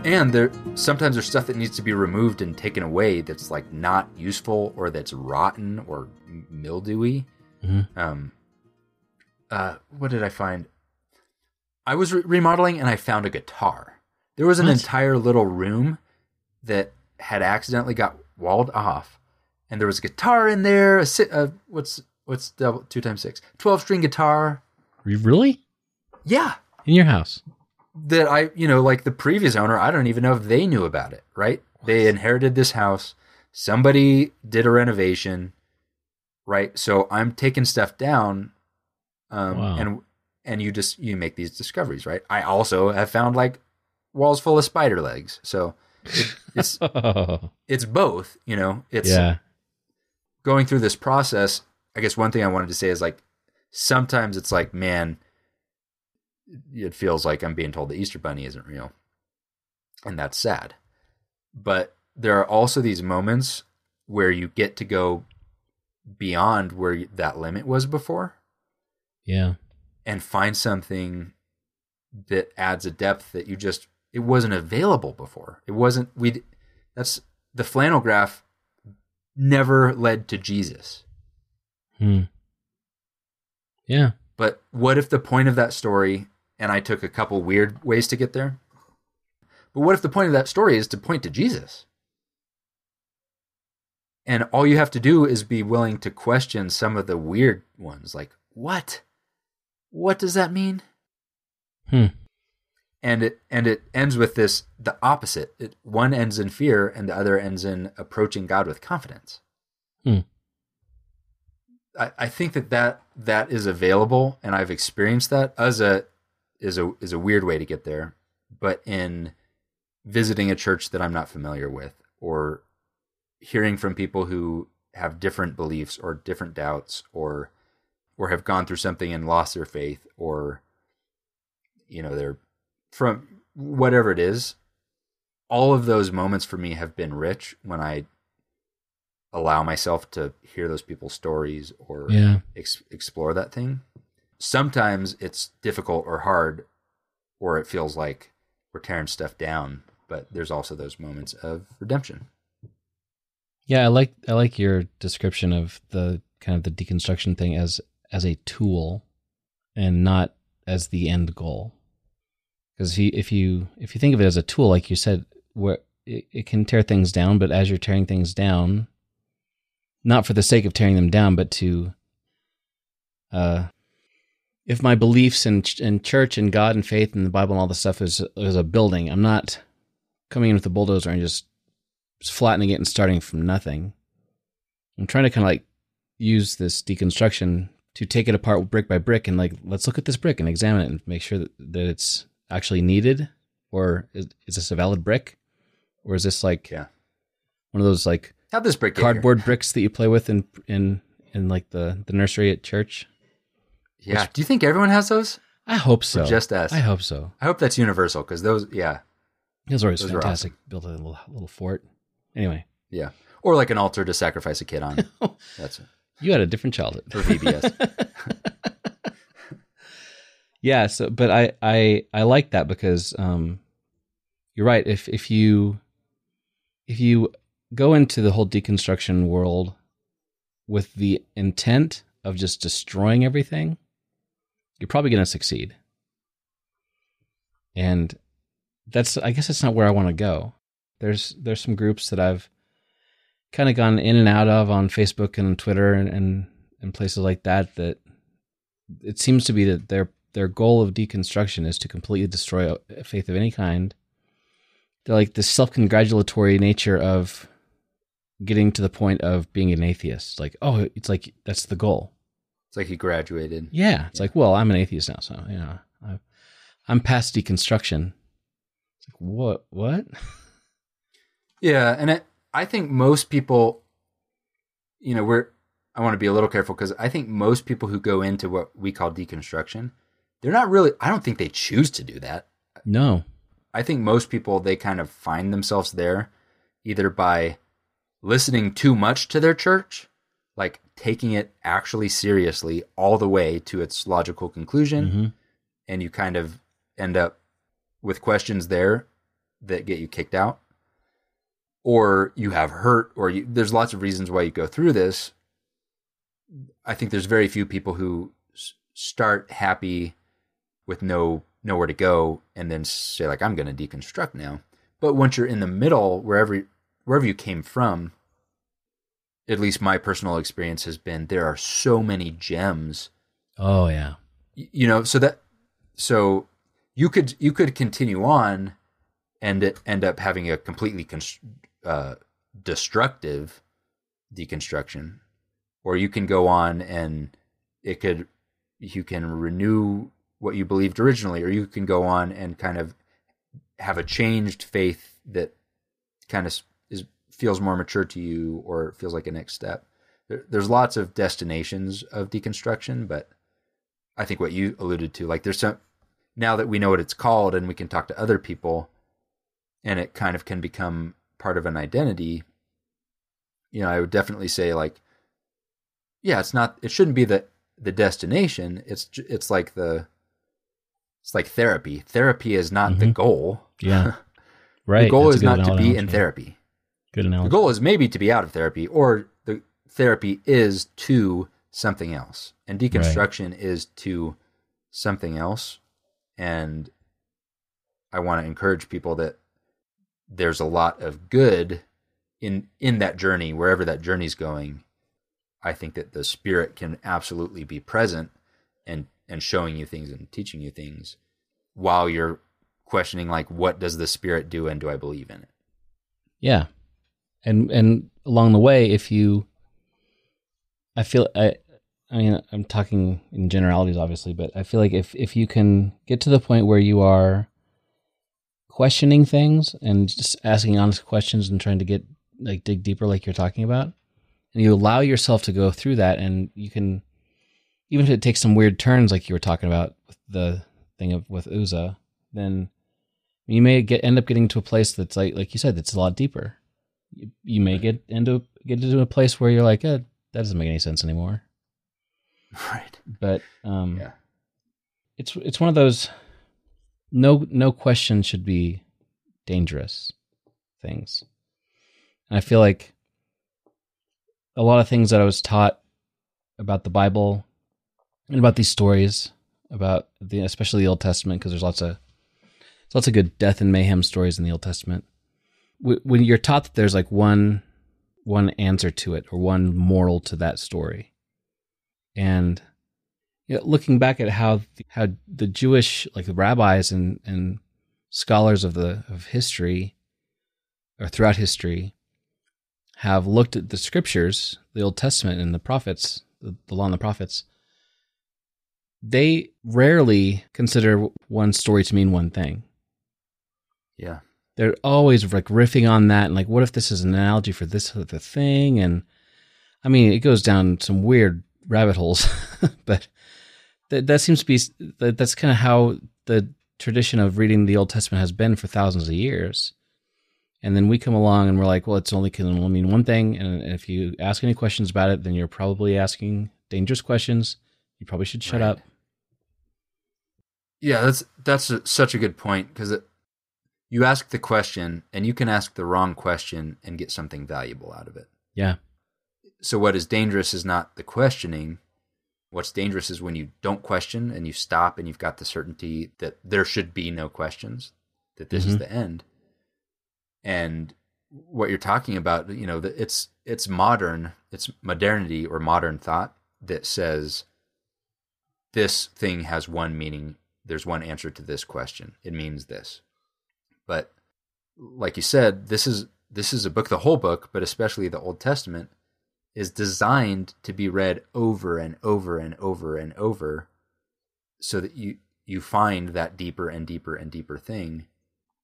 And there sometimes there's stuff that needs to be removed and taken away that's like not useful or that's rotten or mildewy. Mm-hmm. Um, uh, what did I find? I was re- remodeling and I found a guitar. There was an what? entire little room that had accidentally got walled off, and there was a guitar in there. A si- uh, what's what's double, two times six? Twelve string guitar. Really? Yeah. In your house. That I, you know, like the previous owner, I don't even know if they knew about it, right? What? They inherited this house. Somebody did a renovation, right? So I'm taking stuff down, um, wow. and and you just you make these discoveries, right? I also have found like walls full of spider legs, so it, it's it's both, you know. It's yeah. Going through this process. I guess one thing I wanted to say is like sometimes it's like, man. It feels like I'm being told the Easter Bunny isn't real. and that's sad. But there are also these moments where you get to go beyond where that limit was before. Yeah. And find something that adds a depth that you just, it wasn't available before. It wasn't, we, that's the flannel graph never led to Jesus. Hmm. Yeah. But what if the point of that story, and I took a couple weird ways to get there, but what if the point of that story is to point to Jesus? And all you have to do is be willing to question some of the weird ones. Like, what? What does that mean? Hmm. And it and it ends with this, the opposite. It, one ends in fear and the other ends in approaching God with confidence. Hmm. I, I think that, that that is available, and I've experienced that as a is a is a weird way to get there, but in visiting a church that I'm not familiar with, or hearing from people who have different beliefs or different doubts, or or have gone through something and lost their faith, or you know, they're from whatever it is, all of those moments for me have been rich when I allow myself to hear those people's stories or yeah. ex- explore that thing. Sometimes it's difficult or hard, or it feels like we're tearing stuff down, but there's also those moments of redemption. Yeah, I like I like your description of the kind of the deconstruction thing as as a tool and not as the end goal. Because if you if you if you think of it as a tool, like you said, where it, it can tear things down, but as you're tearing things down, not for the sake of tearing them down, but to, uh, if my beliefs in in church and God and faith and the Bible and all this stuff is is a building, I'm not coming in with a bulldozer and just flattening it and starting from nothing. I'm trying to kind of like use this deconstruction to take it apart brick by brick and like, let's look at this brick and examine it and make sure that, that it's actually needed, or is, is this a valid brick, or is this like yeah. one of those like How'd this brick cardboard bricks that you play with in in in like the, the nursery at church? Yeah. Which, do you think everyone has those? I hope so. Or just us. I hope so. I hope that's universal because those, yeah, those are always those fantastic. Are awesome. Build a little little fort. Anyway. Yeah. Or like an altar to sacrifice a kid on. That's it. You had a different childhood. For V B S. Yeah, so but I, I I like that because um you're right, if if you if you go into the whole deconstruction world with the intent of just destroying everything, you're probably going to succeed. And that's I guess that's not where I want to go. There's there's some groups that I've kind of gone in and out of on Facebook and on Twitter and, and, and places like that, that it seems to be that their their goal of deconstruction is to completely destroy a faith of any kind. They're like this self-congratulatory nature of getting to the point of being an atheist. Like, oh, it's like, that's the goal. It's like you graduated. Yeah. It's yeah. like, well, I'm an atheist now, so, you know, I've, I'm past deconstruction. It's like, what, what? Yeah, and I, I think most people, you know, we're. I want to be a little careful because I think most people who go into what we call deconstruction, they're not really. I don't think they choose to do that. No, I think most people, they kind of find themselves there, either by listening too much to their church, like taking it actually seriously all the way to its logical conclusion, mm-hmm. and you kind of end up with questions there that get you kicked out. Or you have hurt, or you, there's lots of reasons why you go through this. I think there's very few people who s- start happy with no nowhere to go and then say, like, I'm going to deconstruct now. But once you're in the middle, wherever wherever you came from, at least my personal experience has been, there are so many gems. Oh, yeah. Y- you know, so that so you could you could continue on and end up having a completely const- Uh, destructive deconstruction, or you can go on and it could, you can renew what you believed originally, or you can go on and kind of have a changed faith that kind of is, feels more mature to you, or feels like a next step. There, there's lots of destinations of deconstruction, but I think what you alluded to, like there's some, now that we know what it's called and we can talk to other people, and it kind of can become part of an identity, you know, I would definitely say, like, yeah, it's not, it shouldn't be the, the destination. It's, it's like the, it's like therapy. Therapy is not mm-hmm. the goal. Yeah. Right. The goal That's is not analogy. to be in therapy. Good analogy. The goal is maybe to be out of therapy, or the therapy is to something else. And deconstruction right. is to something else. And I want to encourage people that there's a lot of good in, in that journey, wherever that journey's going. I think that the Spirit can absolutely be present and, and showing you things and teaching you things while you're questioning, like, what does the Spirit do and do I believe in it? Yeah. And, and along the way, if you, I feel, I, I mean, I'm talking in generalities, obviously, but I feel like if, if you can get to the point where you are questioning things and just asking honest questions and trying to get, like, dig deeper, like you're talking about, and you allow yourself to go through that, and you can, even if it takes some weird turns, like you were talking about with the thing of, with Uzzah, then you may get, end up getting to a place that's like, like you said, that's a lot deeper. You, you may get into, get into a place where you're like, eh, that doesn't make any sense anymore. Right. But, um, yeah. it's, it's one of those, no, no question should be dangerous things. And I feel like a lot of things that I was taught about the Bible and about these stories, about the, especially the Old Testament, because there's lots of, there's lots of good death and mayhem stories in the Old Testament. When you're taught that there's like one, one answer to it, or one moral to that story. And, you know, looking back at how the, how the Jewish, like the rabbis and, and scholars of the of history, or throughout history, have looked at the scriptures, the Old Testament and the prophets, the, the law and the prophets, they rarely consider one story to mean one thing. Yeah. They're always like riffing on that, and like, what if this is an analogy for this other thing? And I mean, it goes down some weird rabbit holes, but that, that seems to be, that, that's kind of how the tradition of reading the Old Testament has been for thousands of years. And then we come along and we're like, well, it's only can only mean one thing. And if you ask any questions about it, then you're probably asking dangerous questions. You probably should shut right. up. Yeah, that's, that's a, such a good point, because you ask the question, and you can ask the wrong question and get something valuable out of it. Yeah. So what is dangerous is not the questioning. What's dangerous is when you don't question and you stop and you've got the certainty that there should be no questions, that this mm-hmm. is the end. And what you're talking about, you know, it's, it's modern, it's modernity or modern thought that says this thing has one meaning. There's one answer to this question. It means this. But like you said, this is, this is a book, the whole book, but especially the Old Testament, is designed to be read over and over and over and over, so that you, you find that deeper and deeper and deeper thing,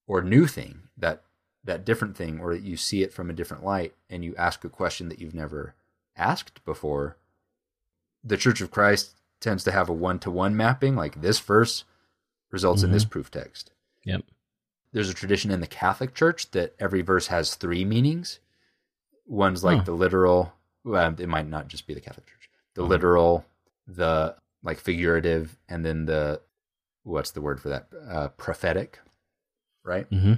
or new thing, that, that different thing, or that you see it from a different light and you ask a question that you've never asked before. The Church of Christ tends to have a one-to-one mapping, like this verse results mm-hmm. in this proof text. Yep. There's a tradition in the Catholic Church that every verse has three meanings. One's like huh. the literal, well, it might not just be the Catholic Church, the mm-hmm. literal, the like figurative, and then the, what's the word for that? Uh, prophetic, right? Mm-hmm.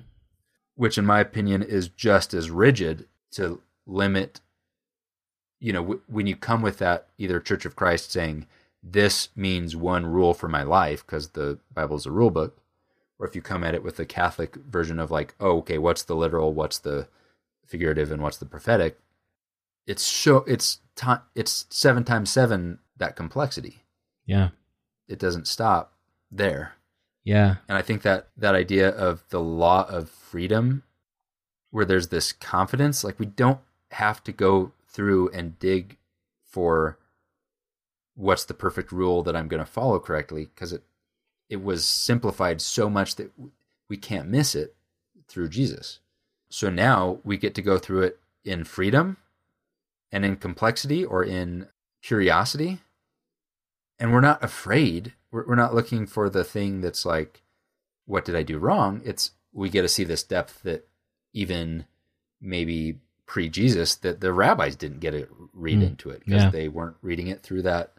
Which in my opinion is just as rigid to limit, you know, w- when you come with that, either Church of Christ saying, this means one rule for my life because the Bible is a rule book, or if you come at it with the Catholic version of like, oh, okay, what's the literal, what's the figurative, and what's the prophetic, it's so, it's time, it's seven times seven, that complexity. Yeah. It doesn't stop there. Yeah. And I think that that idea of the law of freedom, where there's this confidence, like we don't have to go through and dig for what's the perfect rule that I'm going to follow correctly, because it, it was simplified so much that we can't miss it through Jesus. So now we get to go through it in freedom and in complexity or in curiosity. And we're not afraid. We're, we're not looking for the thing that's like, what did I do wrong? It's we get to see this depth that even maybe pre-Jesus that the rabbis didn't get to read mm. into it because yeah. they weren't reading it through that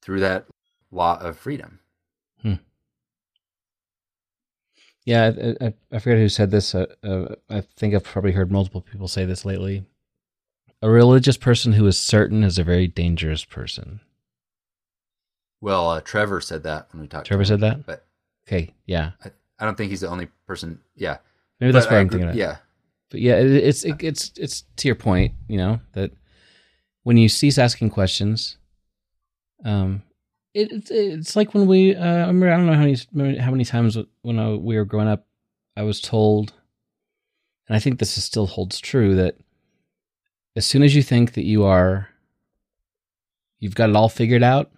through that law of freedom. Hmm. Yeah, I, I, I forget who said this. Uh, uh, I think I've probably heard multiple people say this lately. A religious person who is certain is a very dangerous person. Well, uh, Trevor said that when we talked. Trevor to him, said that? But okay, yeah. I, I don't think he's the only person. Yeah. Maybe that's what I'm thinking of. Yeah. But yeah, it, it's it, it's it's to your point, you know, that when you cease asking questions, um, it, it it's like when we, uh, I remember, I don't know how many how many times when I, we were growing up, I was told, and I think this is still holds true, that as soon as you think that you are, you've got it all figured out,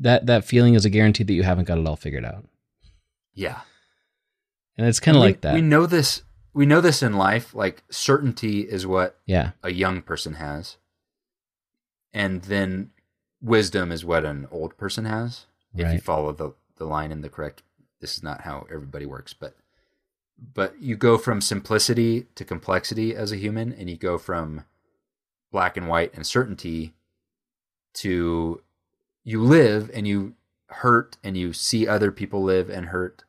that that feeling is a guarantee that you haven't got it all figured out. Yeah. And it's kind of like that. We know this, we know this in life, like certainty is what yeah. a young person has. And then wisdom is what an old person has. Right. If you follow the, the line in the correct, this is not how everybody works, but, but you go from simplicity to complexity as a human, and you go from black and white and certainty to you live and you hurt and you see other people live and hurt.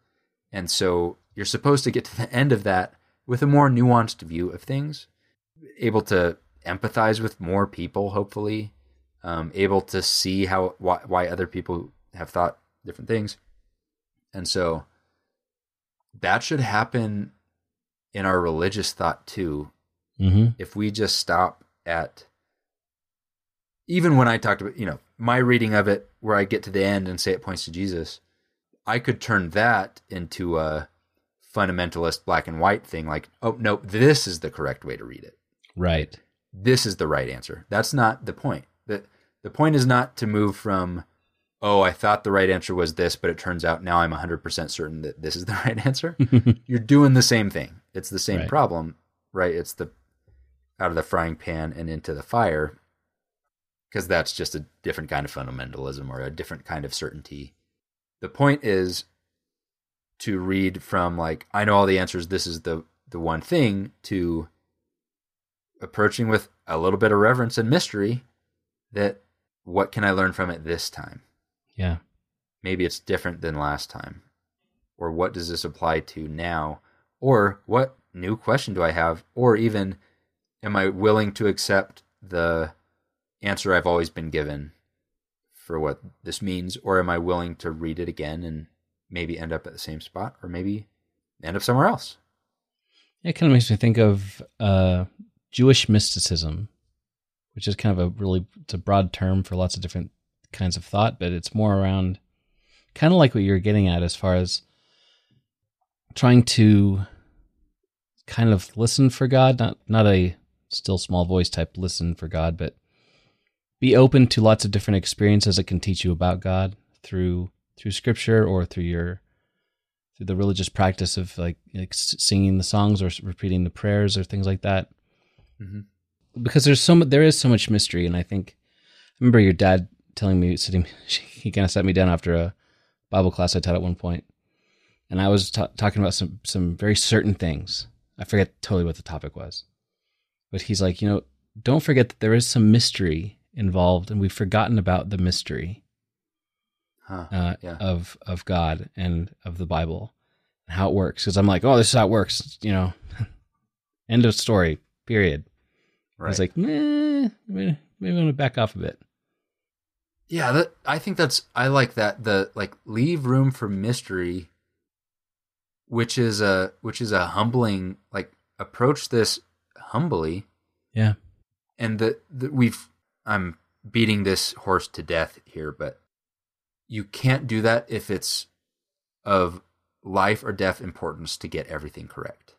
And so you're supposed to get to the end of that with a more nuanced view of things, able to empathize with more people, hopefully, um, able to see how why, why other people have thought different things. And so that should happen in our religious thought too. Mm-hmm. If we just stop at, even when I talked about, you know, my reading of it, where I get to the end and say it points to Jesus, I could turn that into a fundamentalist black and white thing. Like, oh no, this is the correct way to read it. Right. This is the right answer. That's not the point. The, the point is not to move from, oh, I thought the right answer was this, but it turns out now I'm a hundred percent certain that this is the right answer. You're doing the same thing. It's the same right. problem, right? It's the out of the frying pan and into the fire, because that's just a different kind of fundamentalism or a different kind of certainty. The point is to read from like, I know all the answers, this is the, the one thing, to approaching with a little bit of reverence and mystery that what can I learn from it this time? Yeah. Maybe it's different than last time. Or what does this apply to now? Or what new question do I have? Or even, am I willing to accept the answer I've always been given for what this means, or am I willing to read it again and maybe end up at the same spot, or maybe end up somewhere else? It kind of makes me think of uh, Jewish mysticism, which is kind of a really, it's a broad term for lots of different kinds of thought, but it's more around kind of like what you're getting at as far as trying to kind of listen for God, not not a still small voice type listen for God, but be open to lots of different experiences that can teach you about God through through Scripture or through your through the religious practice of like, like singing the songs or repeating the prayers or things like that. Mm-hmm. Because there's so there is so much mystery, and I think I remember your dad telling me sitting he kind of sat me down after a Bible class I taught at one point, and I was ta- talking about some some very certain things. I forget totally what the topic was, but he's like, you know, don't forget that there is some mystery involved, and we've forgotten about the mystery huh, uh, yeah. of of God and of the Bible and how it works. Because I'm like, oh, this is how it works, you know. End of story. Period. Right. I was like, meh, maybe I'm gonna back off a bit. Yeah, that, I think that's I like that the like leave room for mystery, which is a which is a humbling like approach this humbly. Yeah, and that we've. I'm beating this horse to death here, but you can't do that if it's of life or death importance to get everything correct.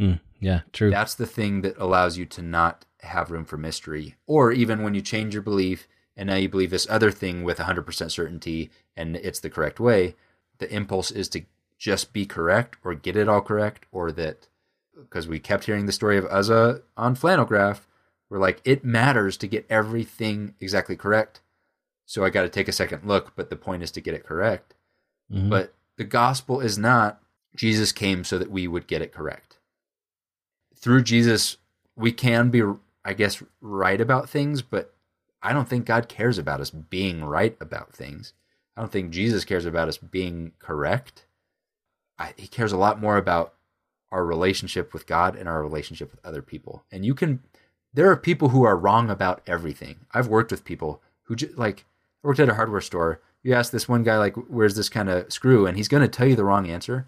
Mm, yeah, true. That's the thing that allows you to not have room for mystery. Or even when you change your belief and now you believe this other thing with one hundred percent certainty and it's the correct way, the impulse is to just be correct or get it all correct, or that, because we kept hearing the story of Uzzah on flannel graph, we're like, it matters to get everything exactly correct. So I got to take a second look, but the point is to get it correct. Mm-hmm. But the gospel is not, Jesus came so that we would get it correct. Through Jesus, we can be, I guess, right about things, but I don't think God cares about us being right about things. I don't think Jesus cares about us being correct. I, he cares a lot more about our relationship with God and our relationship with other people. And you can, there are people who are wrong about everything. I've worked with people who, like, I worked at a hardware store. You ask this one guy, like, where's this kind of screw? And he's going to tell you the wrong answer.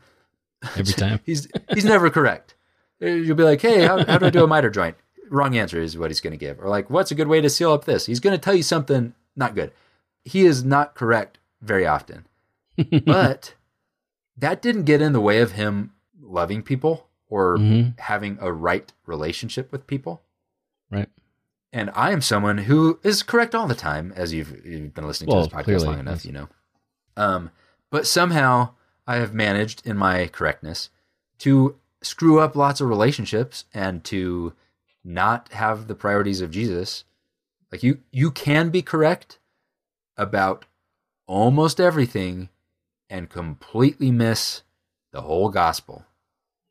Every time. he's he's never correct. You'll be like, hey, how, how do I do a miter joint? Wrong answer is what he's going to give. Or like, what's a good way to seal up this? He's going to tell you something not good. He is not correct very often. But that didn't get in the way of him loving people or mm-hmm. having a right relationship with people. Right. And I am someone who is correct all the time, as you've, you've been listening well, to this podcast clearly, long enough, yes. you know. Um, but somehow I have managed in my correctness to screw up lots of relationships and to not have the priorities of Jesus. Like you, you can be correct about almost everything and completely miss the whole gospel.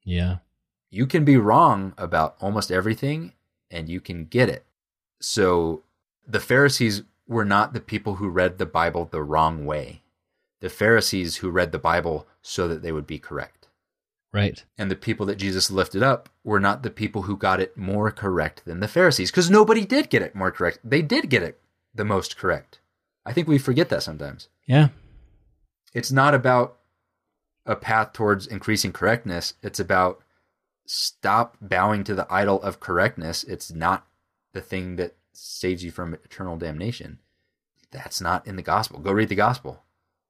Yeah. You can be wrong about almost everything and you can get it. So the Pharisees were not the people who read the Bible the wrong way. The Pharisees who read the Bible so that they would be correct. Right. And the people that Jesus lifted up were not the people who got it more correct than the Pharisees, because nobody did get it more correct. They did get it the most correct. I think we forget that sometimes. Yeah. It's not about a path towards increasing correctness. It's about stop bowing to the idol of correctness. It's not the thing that saves you from eternal damnation. That's not in the gospel. Go read the gospel.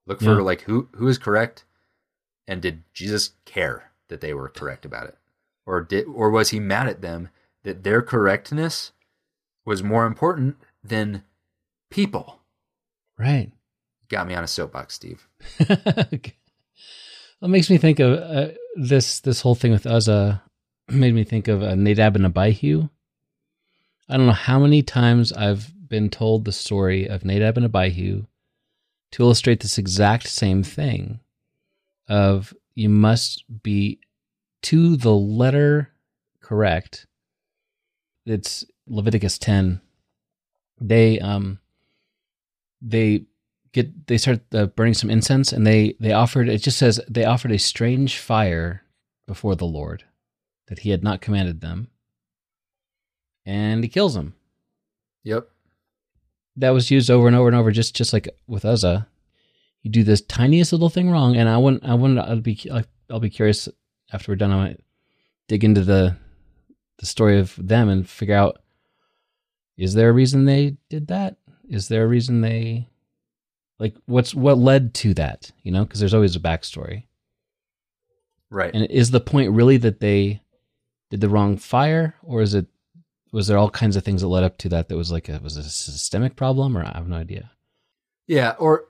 Look for yeah. like who, who is correct. And did Jesus care that they were correct about it? Or did, or was he mad at them that their correctness was more important than people? Right. Got me on a soapbox, Steve. That makes me think of uh, this, this whole thing with Uzzah made me think of uh, Nadab and Abihu. I don't know how many times I've been told the story of Nadab and Abihu to illustrate this exact same thing of you must be to the letter correct. It's Leviticus ten. They um they get they start uh, burning some incense and they they offered it just says they offered a strange fire before the Lord that he had not commanded them. And he kills him. Yep. That was used over and over and over, just, just like with Uzzah. You do this tiniest little thing wrong, and I wouldn't. I wouldn't. I'll be. I'll be curious after we're done. I might dig into the the story of them and figure out: is there a reason they did that? Is there a reason they like what's what led to that? You know, because there's always a backstory, right? And is the point really that they did the wrong fire, or is it? Was there all kinds of things that led up to that that was like a, was a systemic problem, or I have no idea. Yeah. Or,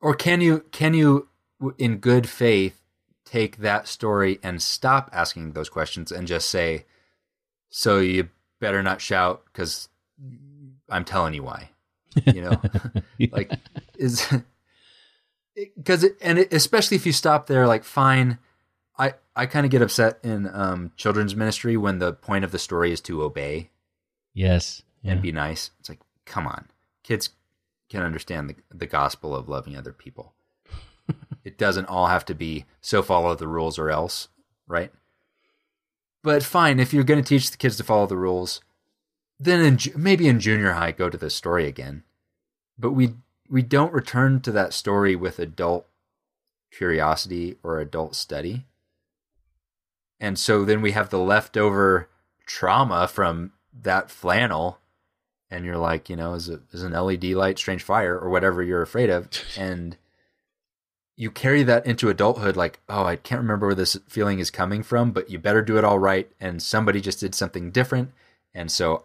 or can you, can you in good faith take that story and stop asking those questions and just say, so you better not shout because I'm telling you why, you know, yeah. like is because it, and it, especially if you stop there, like fine, I, I kind of get upset in um, children's ministry when the point of the story is to obey. Yes. Yeah. And be nice. It's like, come on. Kids can understand the, the gospel of loving other people. It doesn't all have to be, so follow the rules or else, right? But fine, if you're going to teach the kids to follow the rules, then in, maybe in junior high, go to the story again. But we we don't return to that story with adult curiosity or adult study. And so then we have the leftover trauma from that flannel, and you're like, you know, is, a, is an L E D light, strange fire, or whatever you're afraid of. And you carry that into adulthood like, oh, I can't remember where this feeling is coming from, but you better do it all right. And somebody just did something different. And so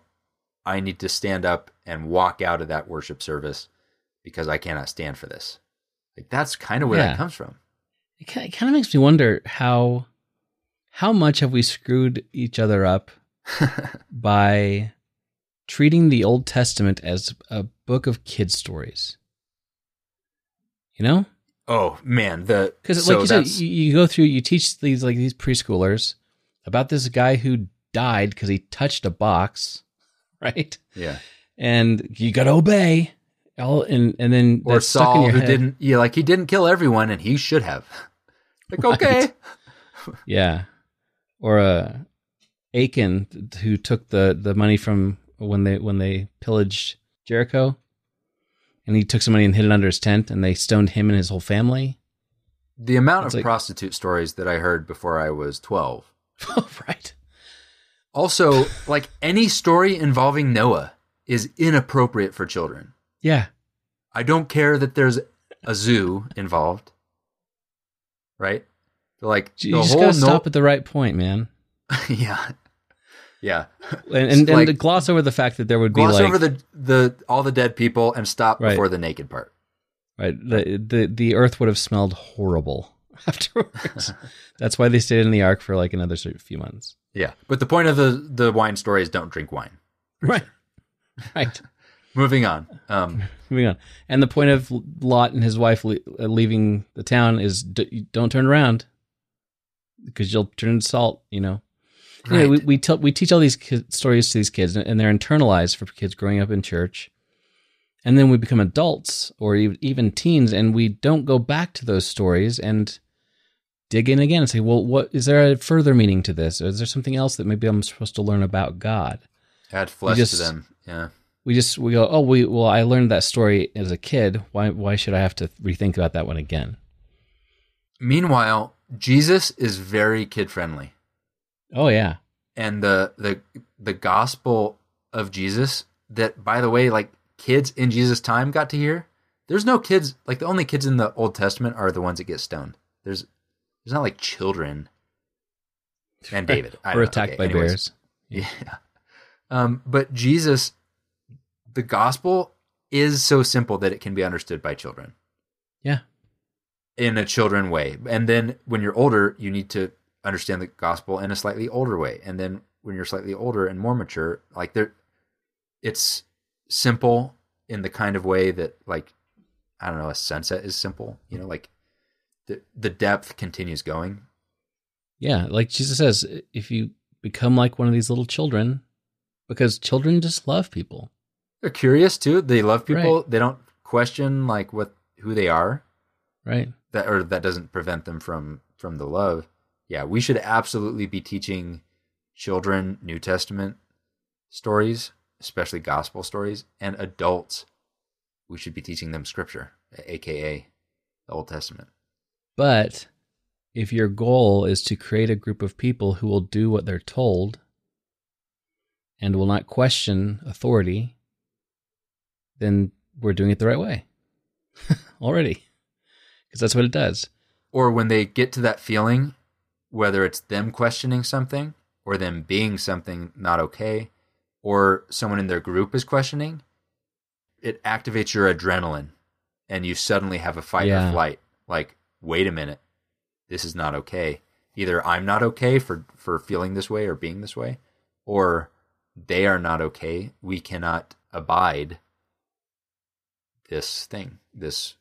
I need to stand up and walk out of that worship service because I cannot stand for this. Like that's kind of where yeah. that comes from. It kind of makes me wonder how... How much have we screwed each other up by treating the Old Testament as a book of kid stories? You know? Oh man, the because so like you said, you, you go through, you teach these like these preschoolers about this guy who died because he touched a box, right? Yeah, and you got to obey. All and and then or Saul who head. didn't, yeah, like he didn't kill everyone, and he should have. Like right. okay, yeah, or uh, Achan who took the the money from when they when they pillaged Jericho. And he took some money and hid it under his tent, and they stoned him and his whole family. The amount That's of like, prostitute stories that I heard before I was twelve. Oh, right. Also, like any story involving Noah is inappropriate for children. Yeah. I don't care that there's a zoo involved. Right? Like you the just whole gotta no- stop at the right point, man. Yeah. Yeah, and and, like, and gloss over the fact that there would be gloss like, over the, the all the dead people and stop right. before the naked part. Right, the the the earth would have smelled horrible afterwards. That's why they stayed in the ark for like another few months. Yeah, but the point of the, the wine story is don't drink wine. Right, sure. Right. Moving on. Um, Moving on. And the point of Lot and his wife le- leaving the town is d- don't turn around because you'll turn into salt. You know. Anyway, right. we we, tell, we teach all these kid, stories to these kids, and they're internalized for kids growing up in church. And then we become adults or even teens, and we don't go back to those stories and dig in again and say, well, what is there a further meaning to this? Or is there something else that maybe I'm supposed to learn about God? Add flesh just, to them, yeah. We just we go, oh, we well, I learned that story as a kid. Why why should I have to rethink about that one again? Meanwhile, Jesus is very kid-friendly. Oh yeah, and the the the gospel of Jesus that, by the way, like kids in Jesus' time got to hear. There's no kids like the only kids in the Old Testament are the ones that get stoned. There's there's not like children and David were attacked okay, by anyways. bears. Yeah, um, but Jesus, the gospel is so simple that it can be understood by children. Yeah, in a children way, and then when you're older, you need to understand the gospel in a slightly older way. And then when you're slightly older and more mature, like there, it's simple in the kind of way that like, I don't know, a sunset is simple, you know, like the, the depth continues going. Yeah. Like Jesus says, if you become like one of these little children, because children just love people. They're curious too. They love people. Right. They don't question like what, who they are. Right. That, or that doesn't prevent them from, from the love. Yeah, we should absolutely be teaching children New Testament stories, especially gospel stories, and adults, we should be teaching them scripture, aka the Old Testament. But if your goal is to create a group of people who will do what they're told and will not question authority, then we're doing it the right way already, because that's what it does. Or when they get to that feeling, whether it's them questioning something or them being something not okay, or someone in their group is questioning, it activates your adrenaline and you suddenly have a fight yeah. or flight. Like, wait a minute, this is not okay. Either I'm not okay for, for feeling this way or being this way, or they are not okay. We cannot abide this thing, this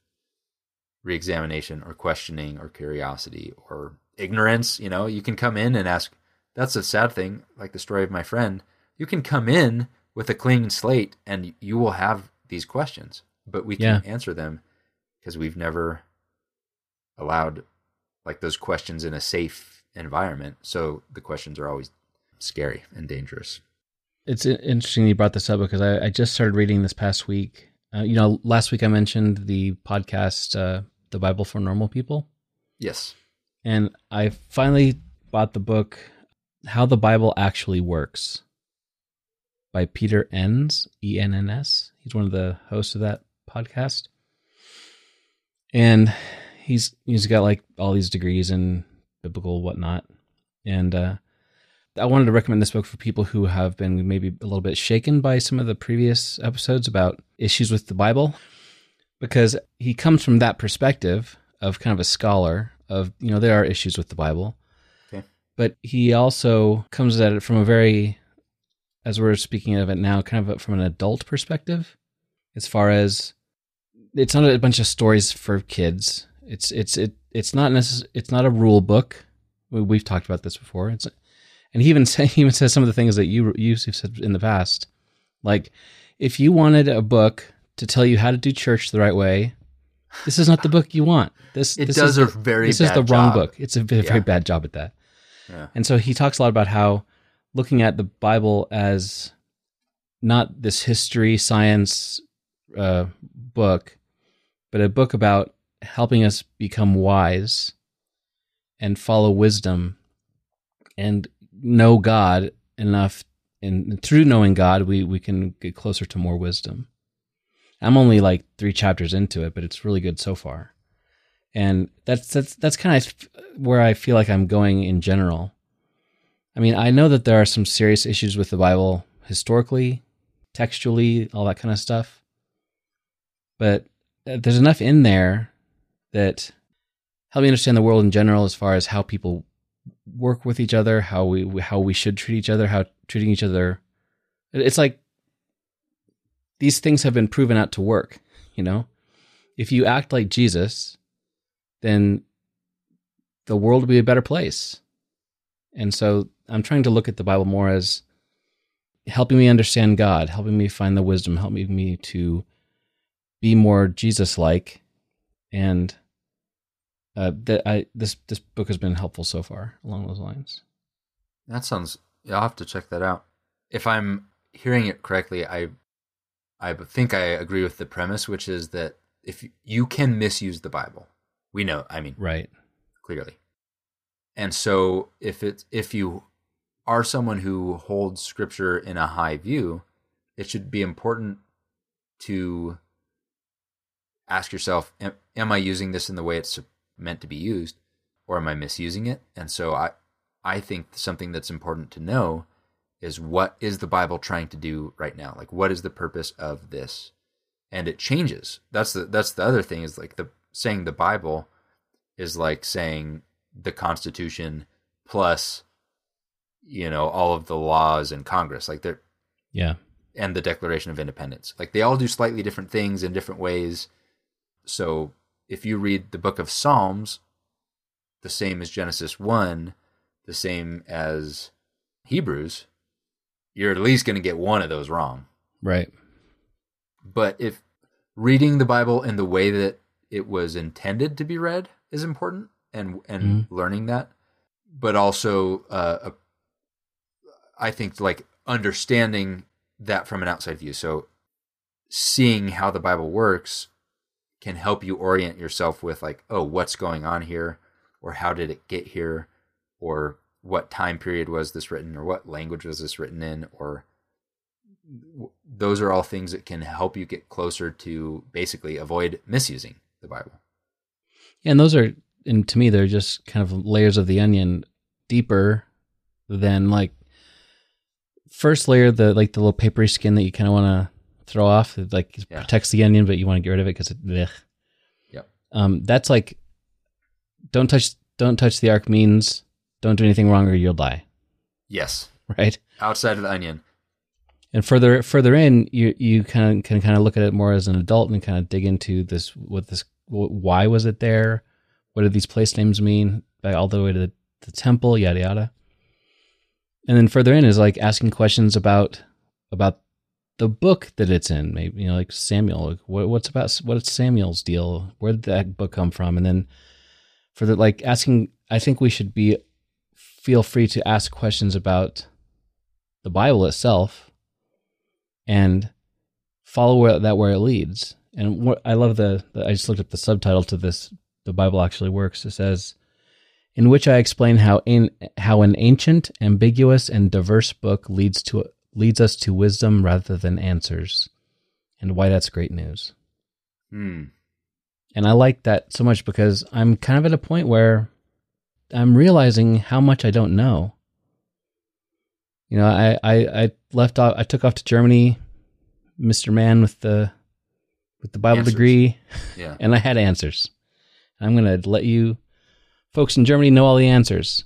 reexamination or questioning or curiosity or ignorance. You know, you can come in and ask, that's a sad thing, like the story of my friend. You can come in with a clean slate and you will have these questions, but we can't yeah. answer them because we've never allowed like those questions in a safe environment. So the questions are always scary and dangerous. It's interesting you brought this up because I, I just started reading this past week. Uh, you know, last week I mentioned the podcast, uh, The Bible for Normal People. Yes. And I finally bought the book, How the Bible Actually Works by Peter Enns, E N N S. He's one of the hosts of that podcast. And he's he's got like all these degrees in biblical whatnot. And uh, I wanted to recommend this book for people who have been maybe a little bit shaken by some of the previous episodes about issues with the Bible, because he comes from that perspective of kind of a scholar of, you know, there are issues with the Bible, okay. But he also comes at it from a very, as we're speaking of it now, kind of from an adult perspective, as far as it's not a bunch of stories for kids. It's it's it it's not necess- It's not a rule book. We, we've talked about this before. It's and he even say, he even says some of the things that you you have said in the past, like if you wanted a book to tell you how to do church the right way, this is not the book you want. This it this does is a very this bad is the wrong job. book. It's a very yeah. bad job at that. Yeah. And so he talks a lot about how looking at the Bible as not this history science uh, book, but a book about helping us become wise and follow wisdom and know God enough. And through knowing God, we, we can get closer to more wisdom. I'm only like three chapters into it, but it's really good so far. And that's that's that's kind of where I feel like I'm going in general. I mean, I know that there are some serious issues with the Bible historically, textually, all that kind of stuff. But there's enough in there that help me understand the world in general as far as how people work with each other, how we how we should treat each other, how treating each other. It's like these things have been proven out to work, you know? If you act like Jesus, then the world will be a better place. And so I'm trying to look at the Bible more as helping me understand God, helping me find the wisdom, helping me to be more Jesus-like. And uh, that I this this book has been helpful so far along those lines. That sounds... Yeah, I'll have to check that out. If I'm hearing it correctly, I I think I agree with the premise, which is that if you, you can misuse the Bible. We know, I mean, right, clearly. And so if it's if you are someone who holds Scripture in a high view, it should be important to ask yourself, am, am I using this in the way it's meant to be used, or am I misusing it? And so I, I think something that's important to know is what is the Bible trying to do right now? Like, what is the purpose of this? And it changes. That's the that's the other thing is like the saying the Bible is like saying the Constitution plus, you know, all of the laws in Congress, like they're yeah, and the Declaration of Independence. Like they all do slightly different things in different ways. So if you read the book of Psalms, the same as Genesis one, the same as Hebrews, you're at least going to get one of those wrong. Right. But if reading the Bible in the way that it was intended to be read is important and and mm-hmm. learning that, but also uh, I think like understanding that from an outside view. So seeing how the Bible works can help you orient yourself with like, oh, what's going on here? Or how did it get here? Or what time period was this written, or what language was this written in, or those are all things that can help you get closer to basically avoid misusing the Bible. Yeah, and those are, and to me, they're just kind of layers of the onion deeper than like first layer, the like the little papery skin that you kind of want to throw off, it like yeah. protects the onion, but you want to get rid of it because it, blech. Yep. Um, that's like, don't touch, don't touch the ark means don't do anything wrong or you'll die. Yes. Right? Outside of the onion. And further further in, you you kind of can kind of look at it more as an adult and kind of dig into this, what this, why was it there? What did these place names mean? Back all the way to the, the temple, yada, yada. And then further in is like asking questions about about the book that it's in. Maybe, you know, like Samuel, like what, what's about, what's Samuel's deal? Where did that book come from? And then for the, like asking, I think we should be, feel free to ask questions about the Bible itself and follow where, that where it leads. And what I love the, the, I just looked up the subtitle to this, The Bible Actually Works. It says, in which I explain how in, how an ancient, ambiguous, and diverse book leads to leads us to wisdom rather than answers, and why that's great news. Hmm. And I like that so much because I'm kind of at a point where I'm realizing how much I don't know. You know, I, I, I left off, I took off to Germany, Mister Man with the, with the Bible answers. degree. Yeah. And I had answers. I'm going to let you folks in Germany know all the answers.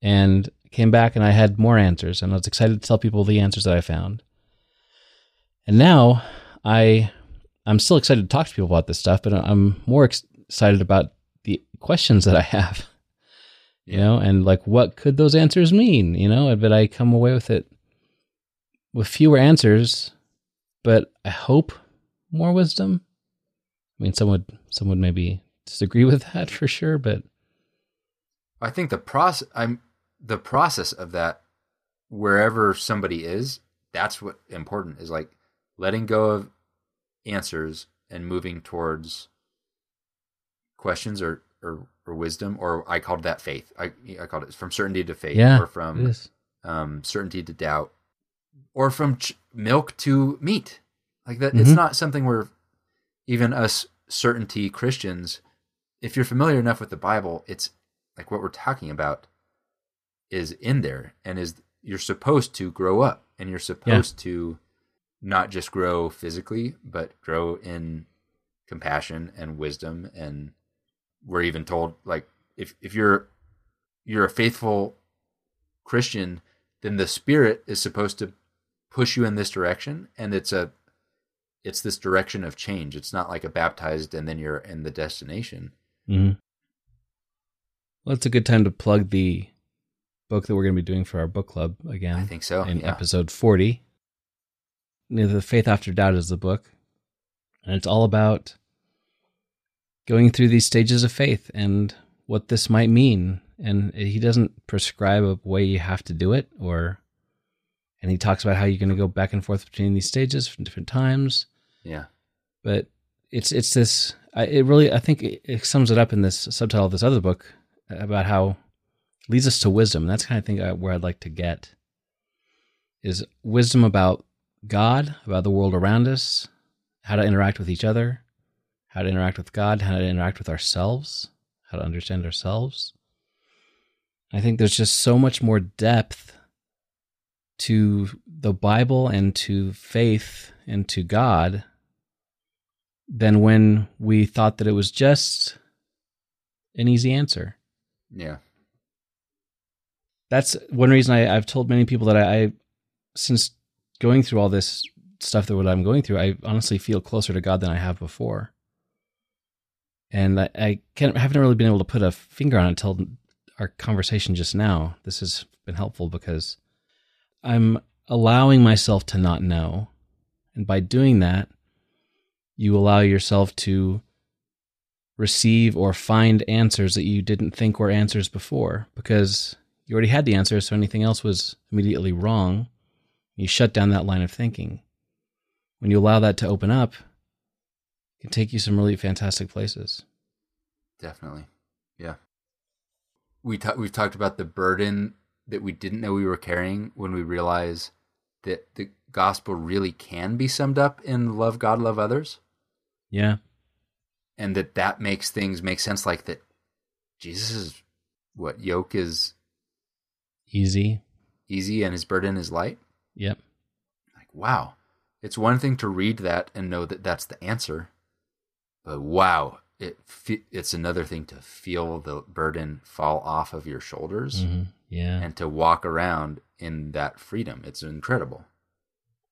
And came back and I had more answers and I was excited to tell people the answers that I found. And now I, I'm still excited to talk to people about this stuff, but I'm more ex- excited about the questions that I have, you know, and like, what could those answers mean? You know, but I come away with it with fewer answers, but I hope more wisdom. I mean, some would, some would maybe disagree with that for sure, but I think the process, I'm the process of that, wherever somebody is, that's what important is, like letting go of answers and moving towards questions or, or, or wisdom, or I called that faith. I I called it from certainty to faith, yeah, or from um, certainty to doubt, or from ch- milk to meat. Like that, mm-hmm. It's not something where even us certainty Christians, if you're familiar enough with the Bible, it's like what we're talking about is in there, and is you're supposed to grow up, and you're supposed yeah. to not just grow physically, but grow in compassion and wisdom. And we're even told, like, if, if you're, you're a faithful Christian, then the Spirit is supposed to push you in this direction. And it's a, it's this direction of change. It's not like a baptized and then you're in the destination. Mm-hmm. Well, it's a good time to plug the book that we're going to be doing for our book club again. I think so. In yeah. episode forty. The Faith After Doubt is the book. And it's all about going through these stages of faith and what this might mean. And he doesn't prescribe a way you have to do it, or, and he talks about how you're going to go back and forth between these stages from different times. Yeah. But it's, it's this, I, it really, I think it, it sums it up in this subtitle of this other book about how it leads us to wisdom. And that's kind of thing I, where I'd like to get is wisdom about God, about the world around us, how to interact with each other, how to interact with God, how to interact with ourselves, how to understand ourselves. I think there's just so much more depth to the Bible and to faith and to God than when we thought that it was just an easy answer. Yeah. That's one reason I, I've told many people that I, I since going through all this stuff that what I'm going through, I honestly feel closer to God than I have before. And I, I can't, haven't really been able to put a finger on it until our conversation just now. This has been helpful because I'm allowing myself to not know. And by doing that, you allow yourself to receive or find answers that you didn't think were answers before, because you already had the answer, so anything else was immediately wrong. You shut down that line of thinking. When you allow that to open up, it can take you some really fantastic places. Definitely. Yeah. We ta- we've talked about the burden that we didn't know we were carrying when we realize that the gospel really can be summed up in love God, love others. Yeah. And that that makes things make sense, like that Jesus' what yoke is easy, easy and his burden is light. Yep. Like, wow. It's one thing to read that and know that that's the answer, but wow, it fe- it's another thing to feel the burden fall off of your shoulders. Mm-hmm. Yeah. And to walk around in that freedom. It's incredible.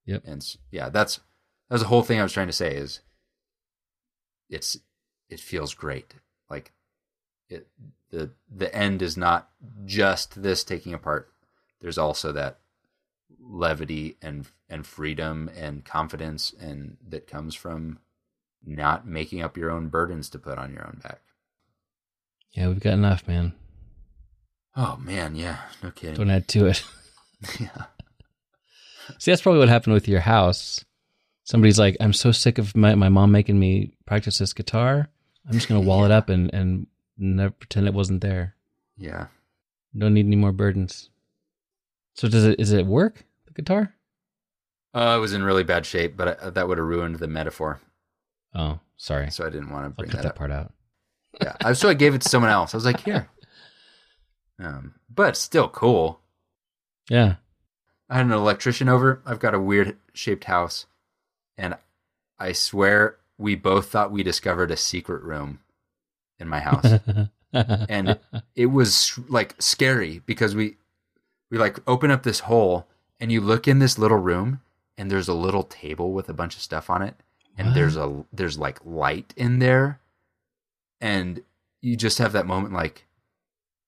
Yep. And yeah, that's, that's the whole thing I was trying to say is it's, it feels great. Like it, the, the end is not just this taking apart. There's also that levity and and freedom and confidence and that comes from not making up your own burdens to put on your own back. Yeah, we've got enough, man. Oh man, yeah, no kidding. Don't add to it. Yeah. See, that's probably what happened with your house. Somebody's like, I'm so sick of my, my mom making me practice this guitar. I'm just going to wall yeah. it up and, and never pretend it wasn't there. Yeah. Don't need any more burdens. So does it, is it work, the guitar? Uh, it was in really bad shape, but I, that would have ruined the metaphor. Oh, sorry. So I didn't want to bring I'll cut that, that part out. Yeah, I, so I gave it to someone else. I was like, here. Um, but still cool. Yeah. I had an electrician over. I've got a weird shaped house. And I swear we both thought we discovered a secret room in my house. And it was like scary because we... We like open up this hole and you look in this little room and there's a little table with a bunch of stuff on it. And what? there's a, there's like light in there. And you just have that moment like,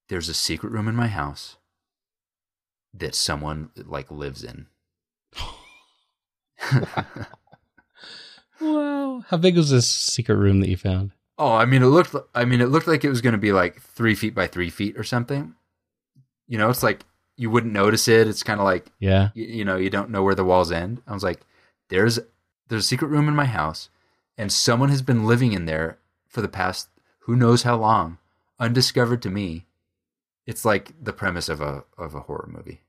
there's a secret room in my house that someone like lives in. Wow. Wow. How big was this secret room that you found? Oh, I mean, it looked, I mean, it looked like it was going to be like three feet by three feet or something. You know, it's like, you wouldn't notice it. It's kind of like, yeah, you, you know, you don't know where the walls end. I was like, there's, there's a secret room in my house and someone has been living in there for the past, who knows how long, undiscovered to me. It's like the premise of a, of a horror movie.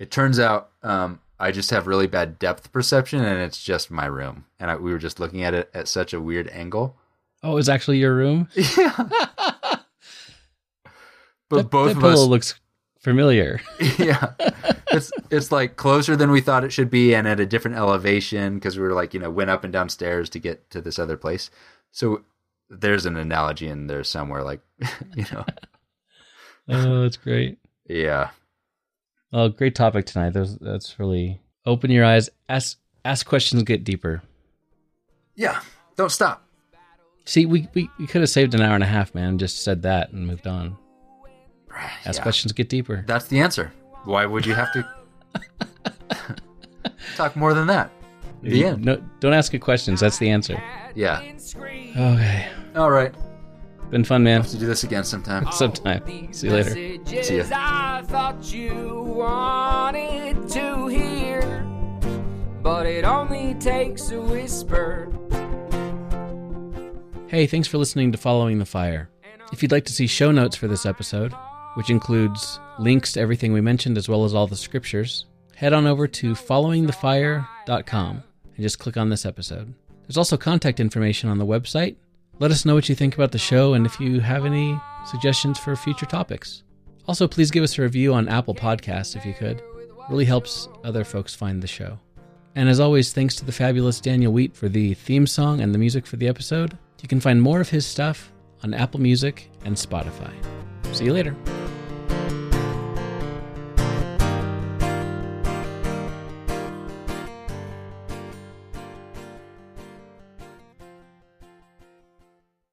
It turns out, um, I just have really bad depth perception and it's just my room. And I, we were just looking at it at such a weird angle. Oh, it's actually your room? Yeah. But that, both that of us... pillow looks familiar. Yeah. It's it's like closer than we thought it should be and at a different elevation because we were like, you know, went up and down stairs to get to this other place. So there's an analogy in there somewhere like, you know. Oh, that's great. Yeah. Well, great topic tonight. That's, that's really open your eyes, ask ask questions, get deeper. Yeah, don't stop. See, we, we, we could have saved an hour and a half, man, just said that and moved on. Ask yeah. questions, get deeper. That's the answer. Why would you have to talk more than that? The you, end. No, don't ask good questions. That's the answer. Yeah. Okay. All right. Been fun, man. We'll have to do this again sometime. Sometime. See you later. See ya. I thought you wanted to hear, but it only takes a whisper. Hey, thanks for listening to Following the Fire. If you'd like to see show notes for this episode, which includes links to everything we mentioned as well as all the scriptures, head on over to following the fire dot com and just click on this episode. There's also contact information on the website. Let us know what you think about the show and if you have any suggestions for future topics. Also, please give us a review on Apple Podcasts if you could. It really helps other folks find the show. And as always, thanks to the fabulous Daniel Wheat for the theme song and the music for the episode. You can find more of his stuff on Apple Music and Spotify. See you later.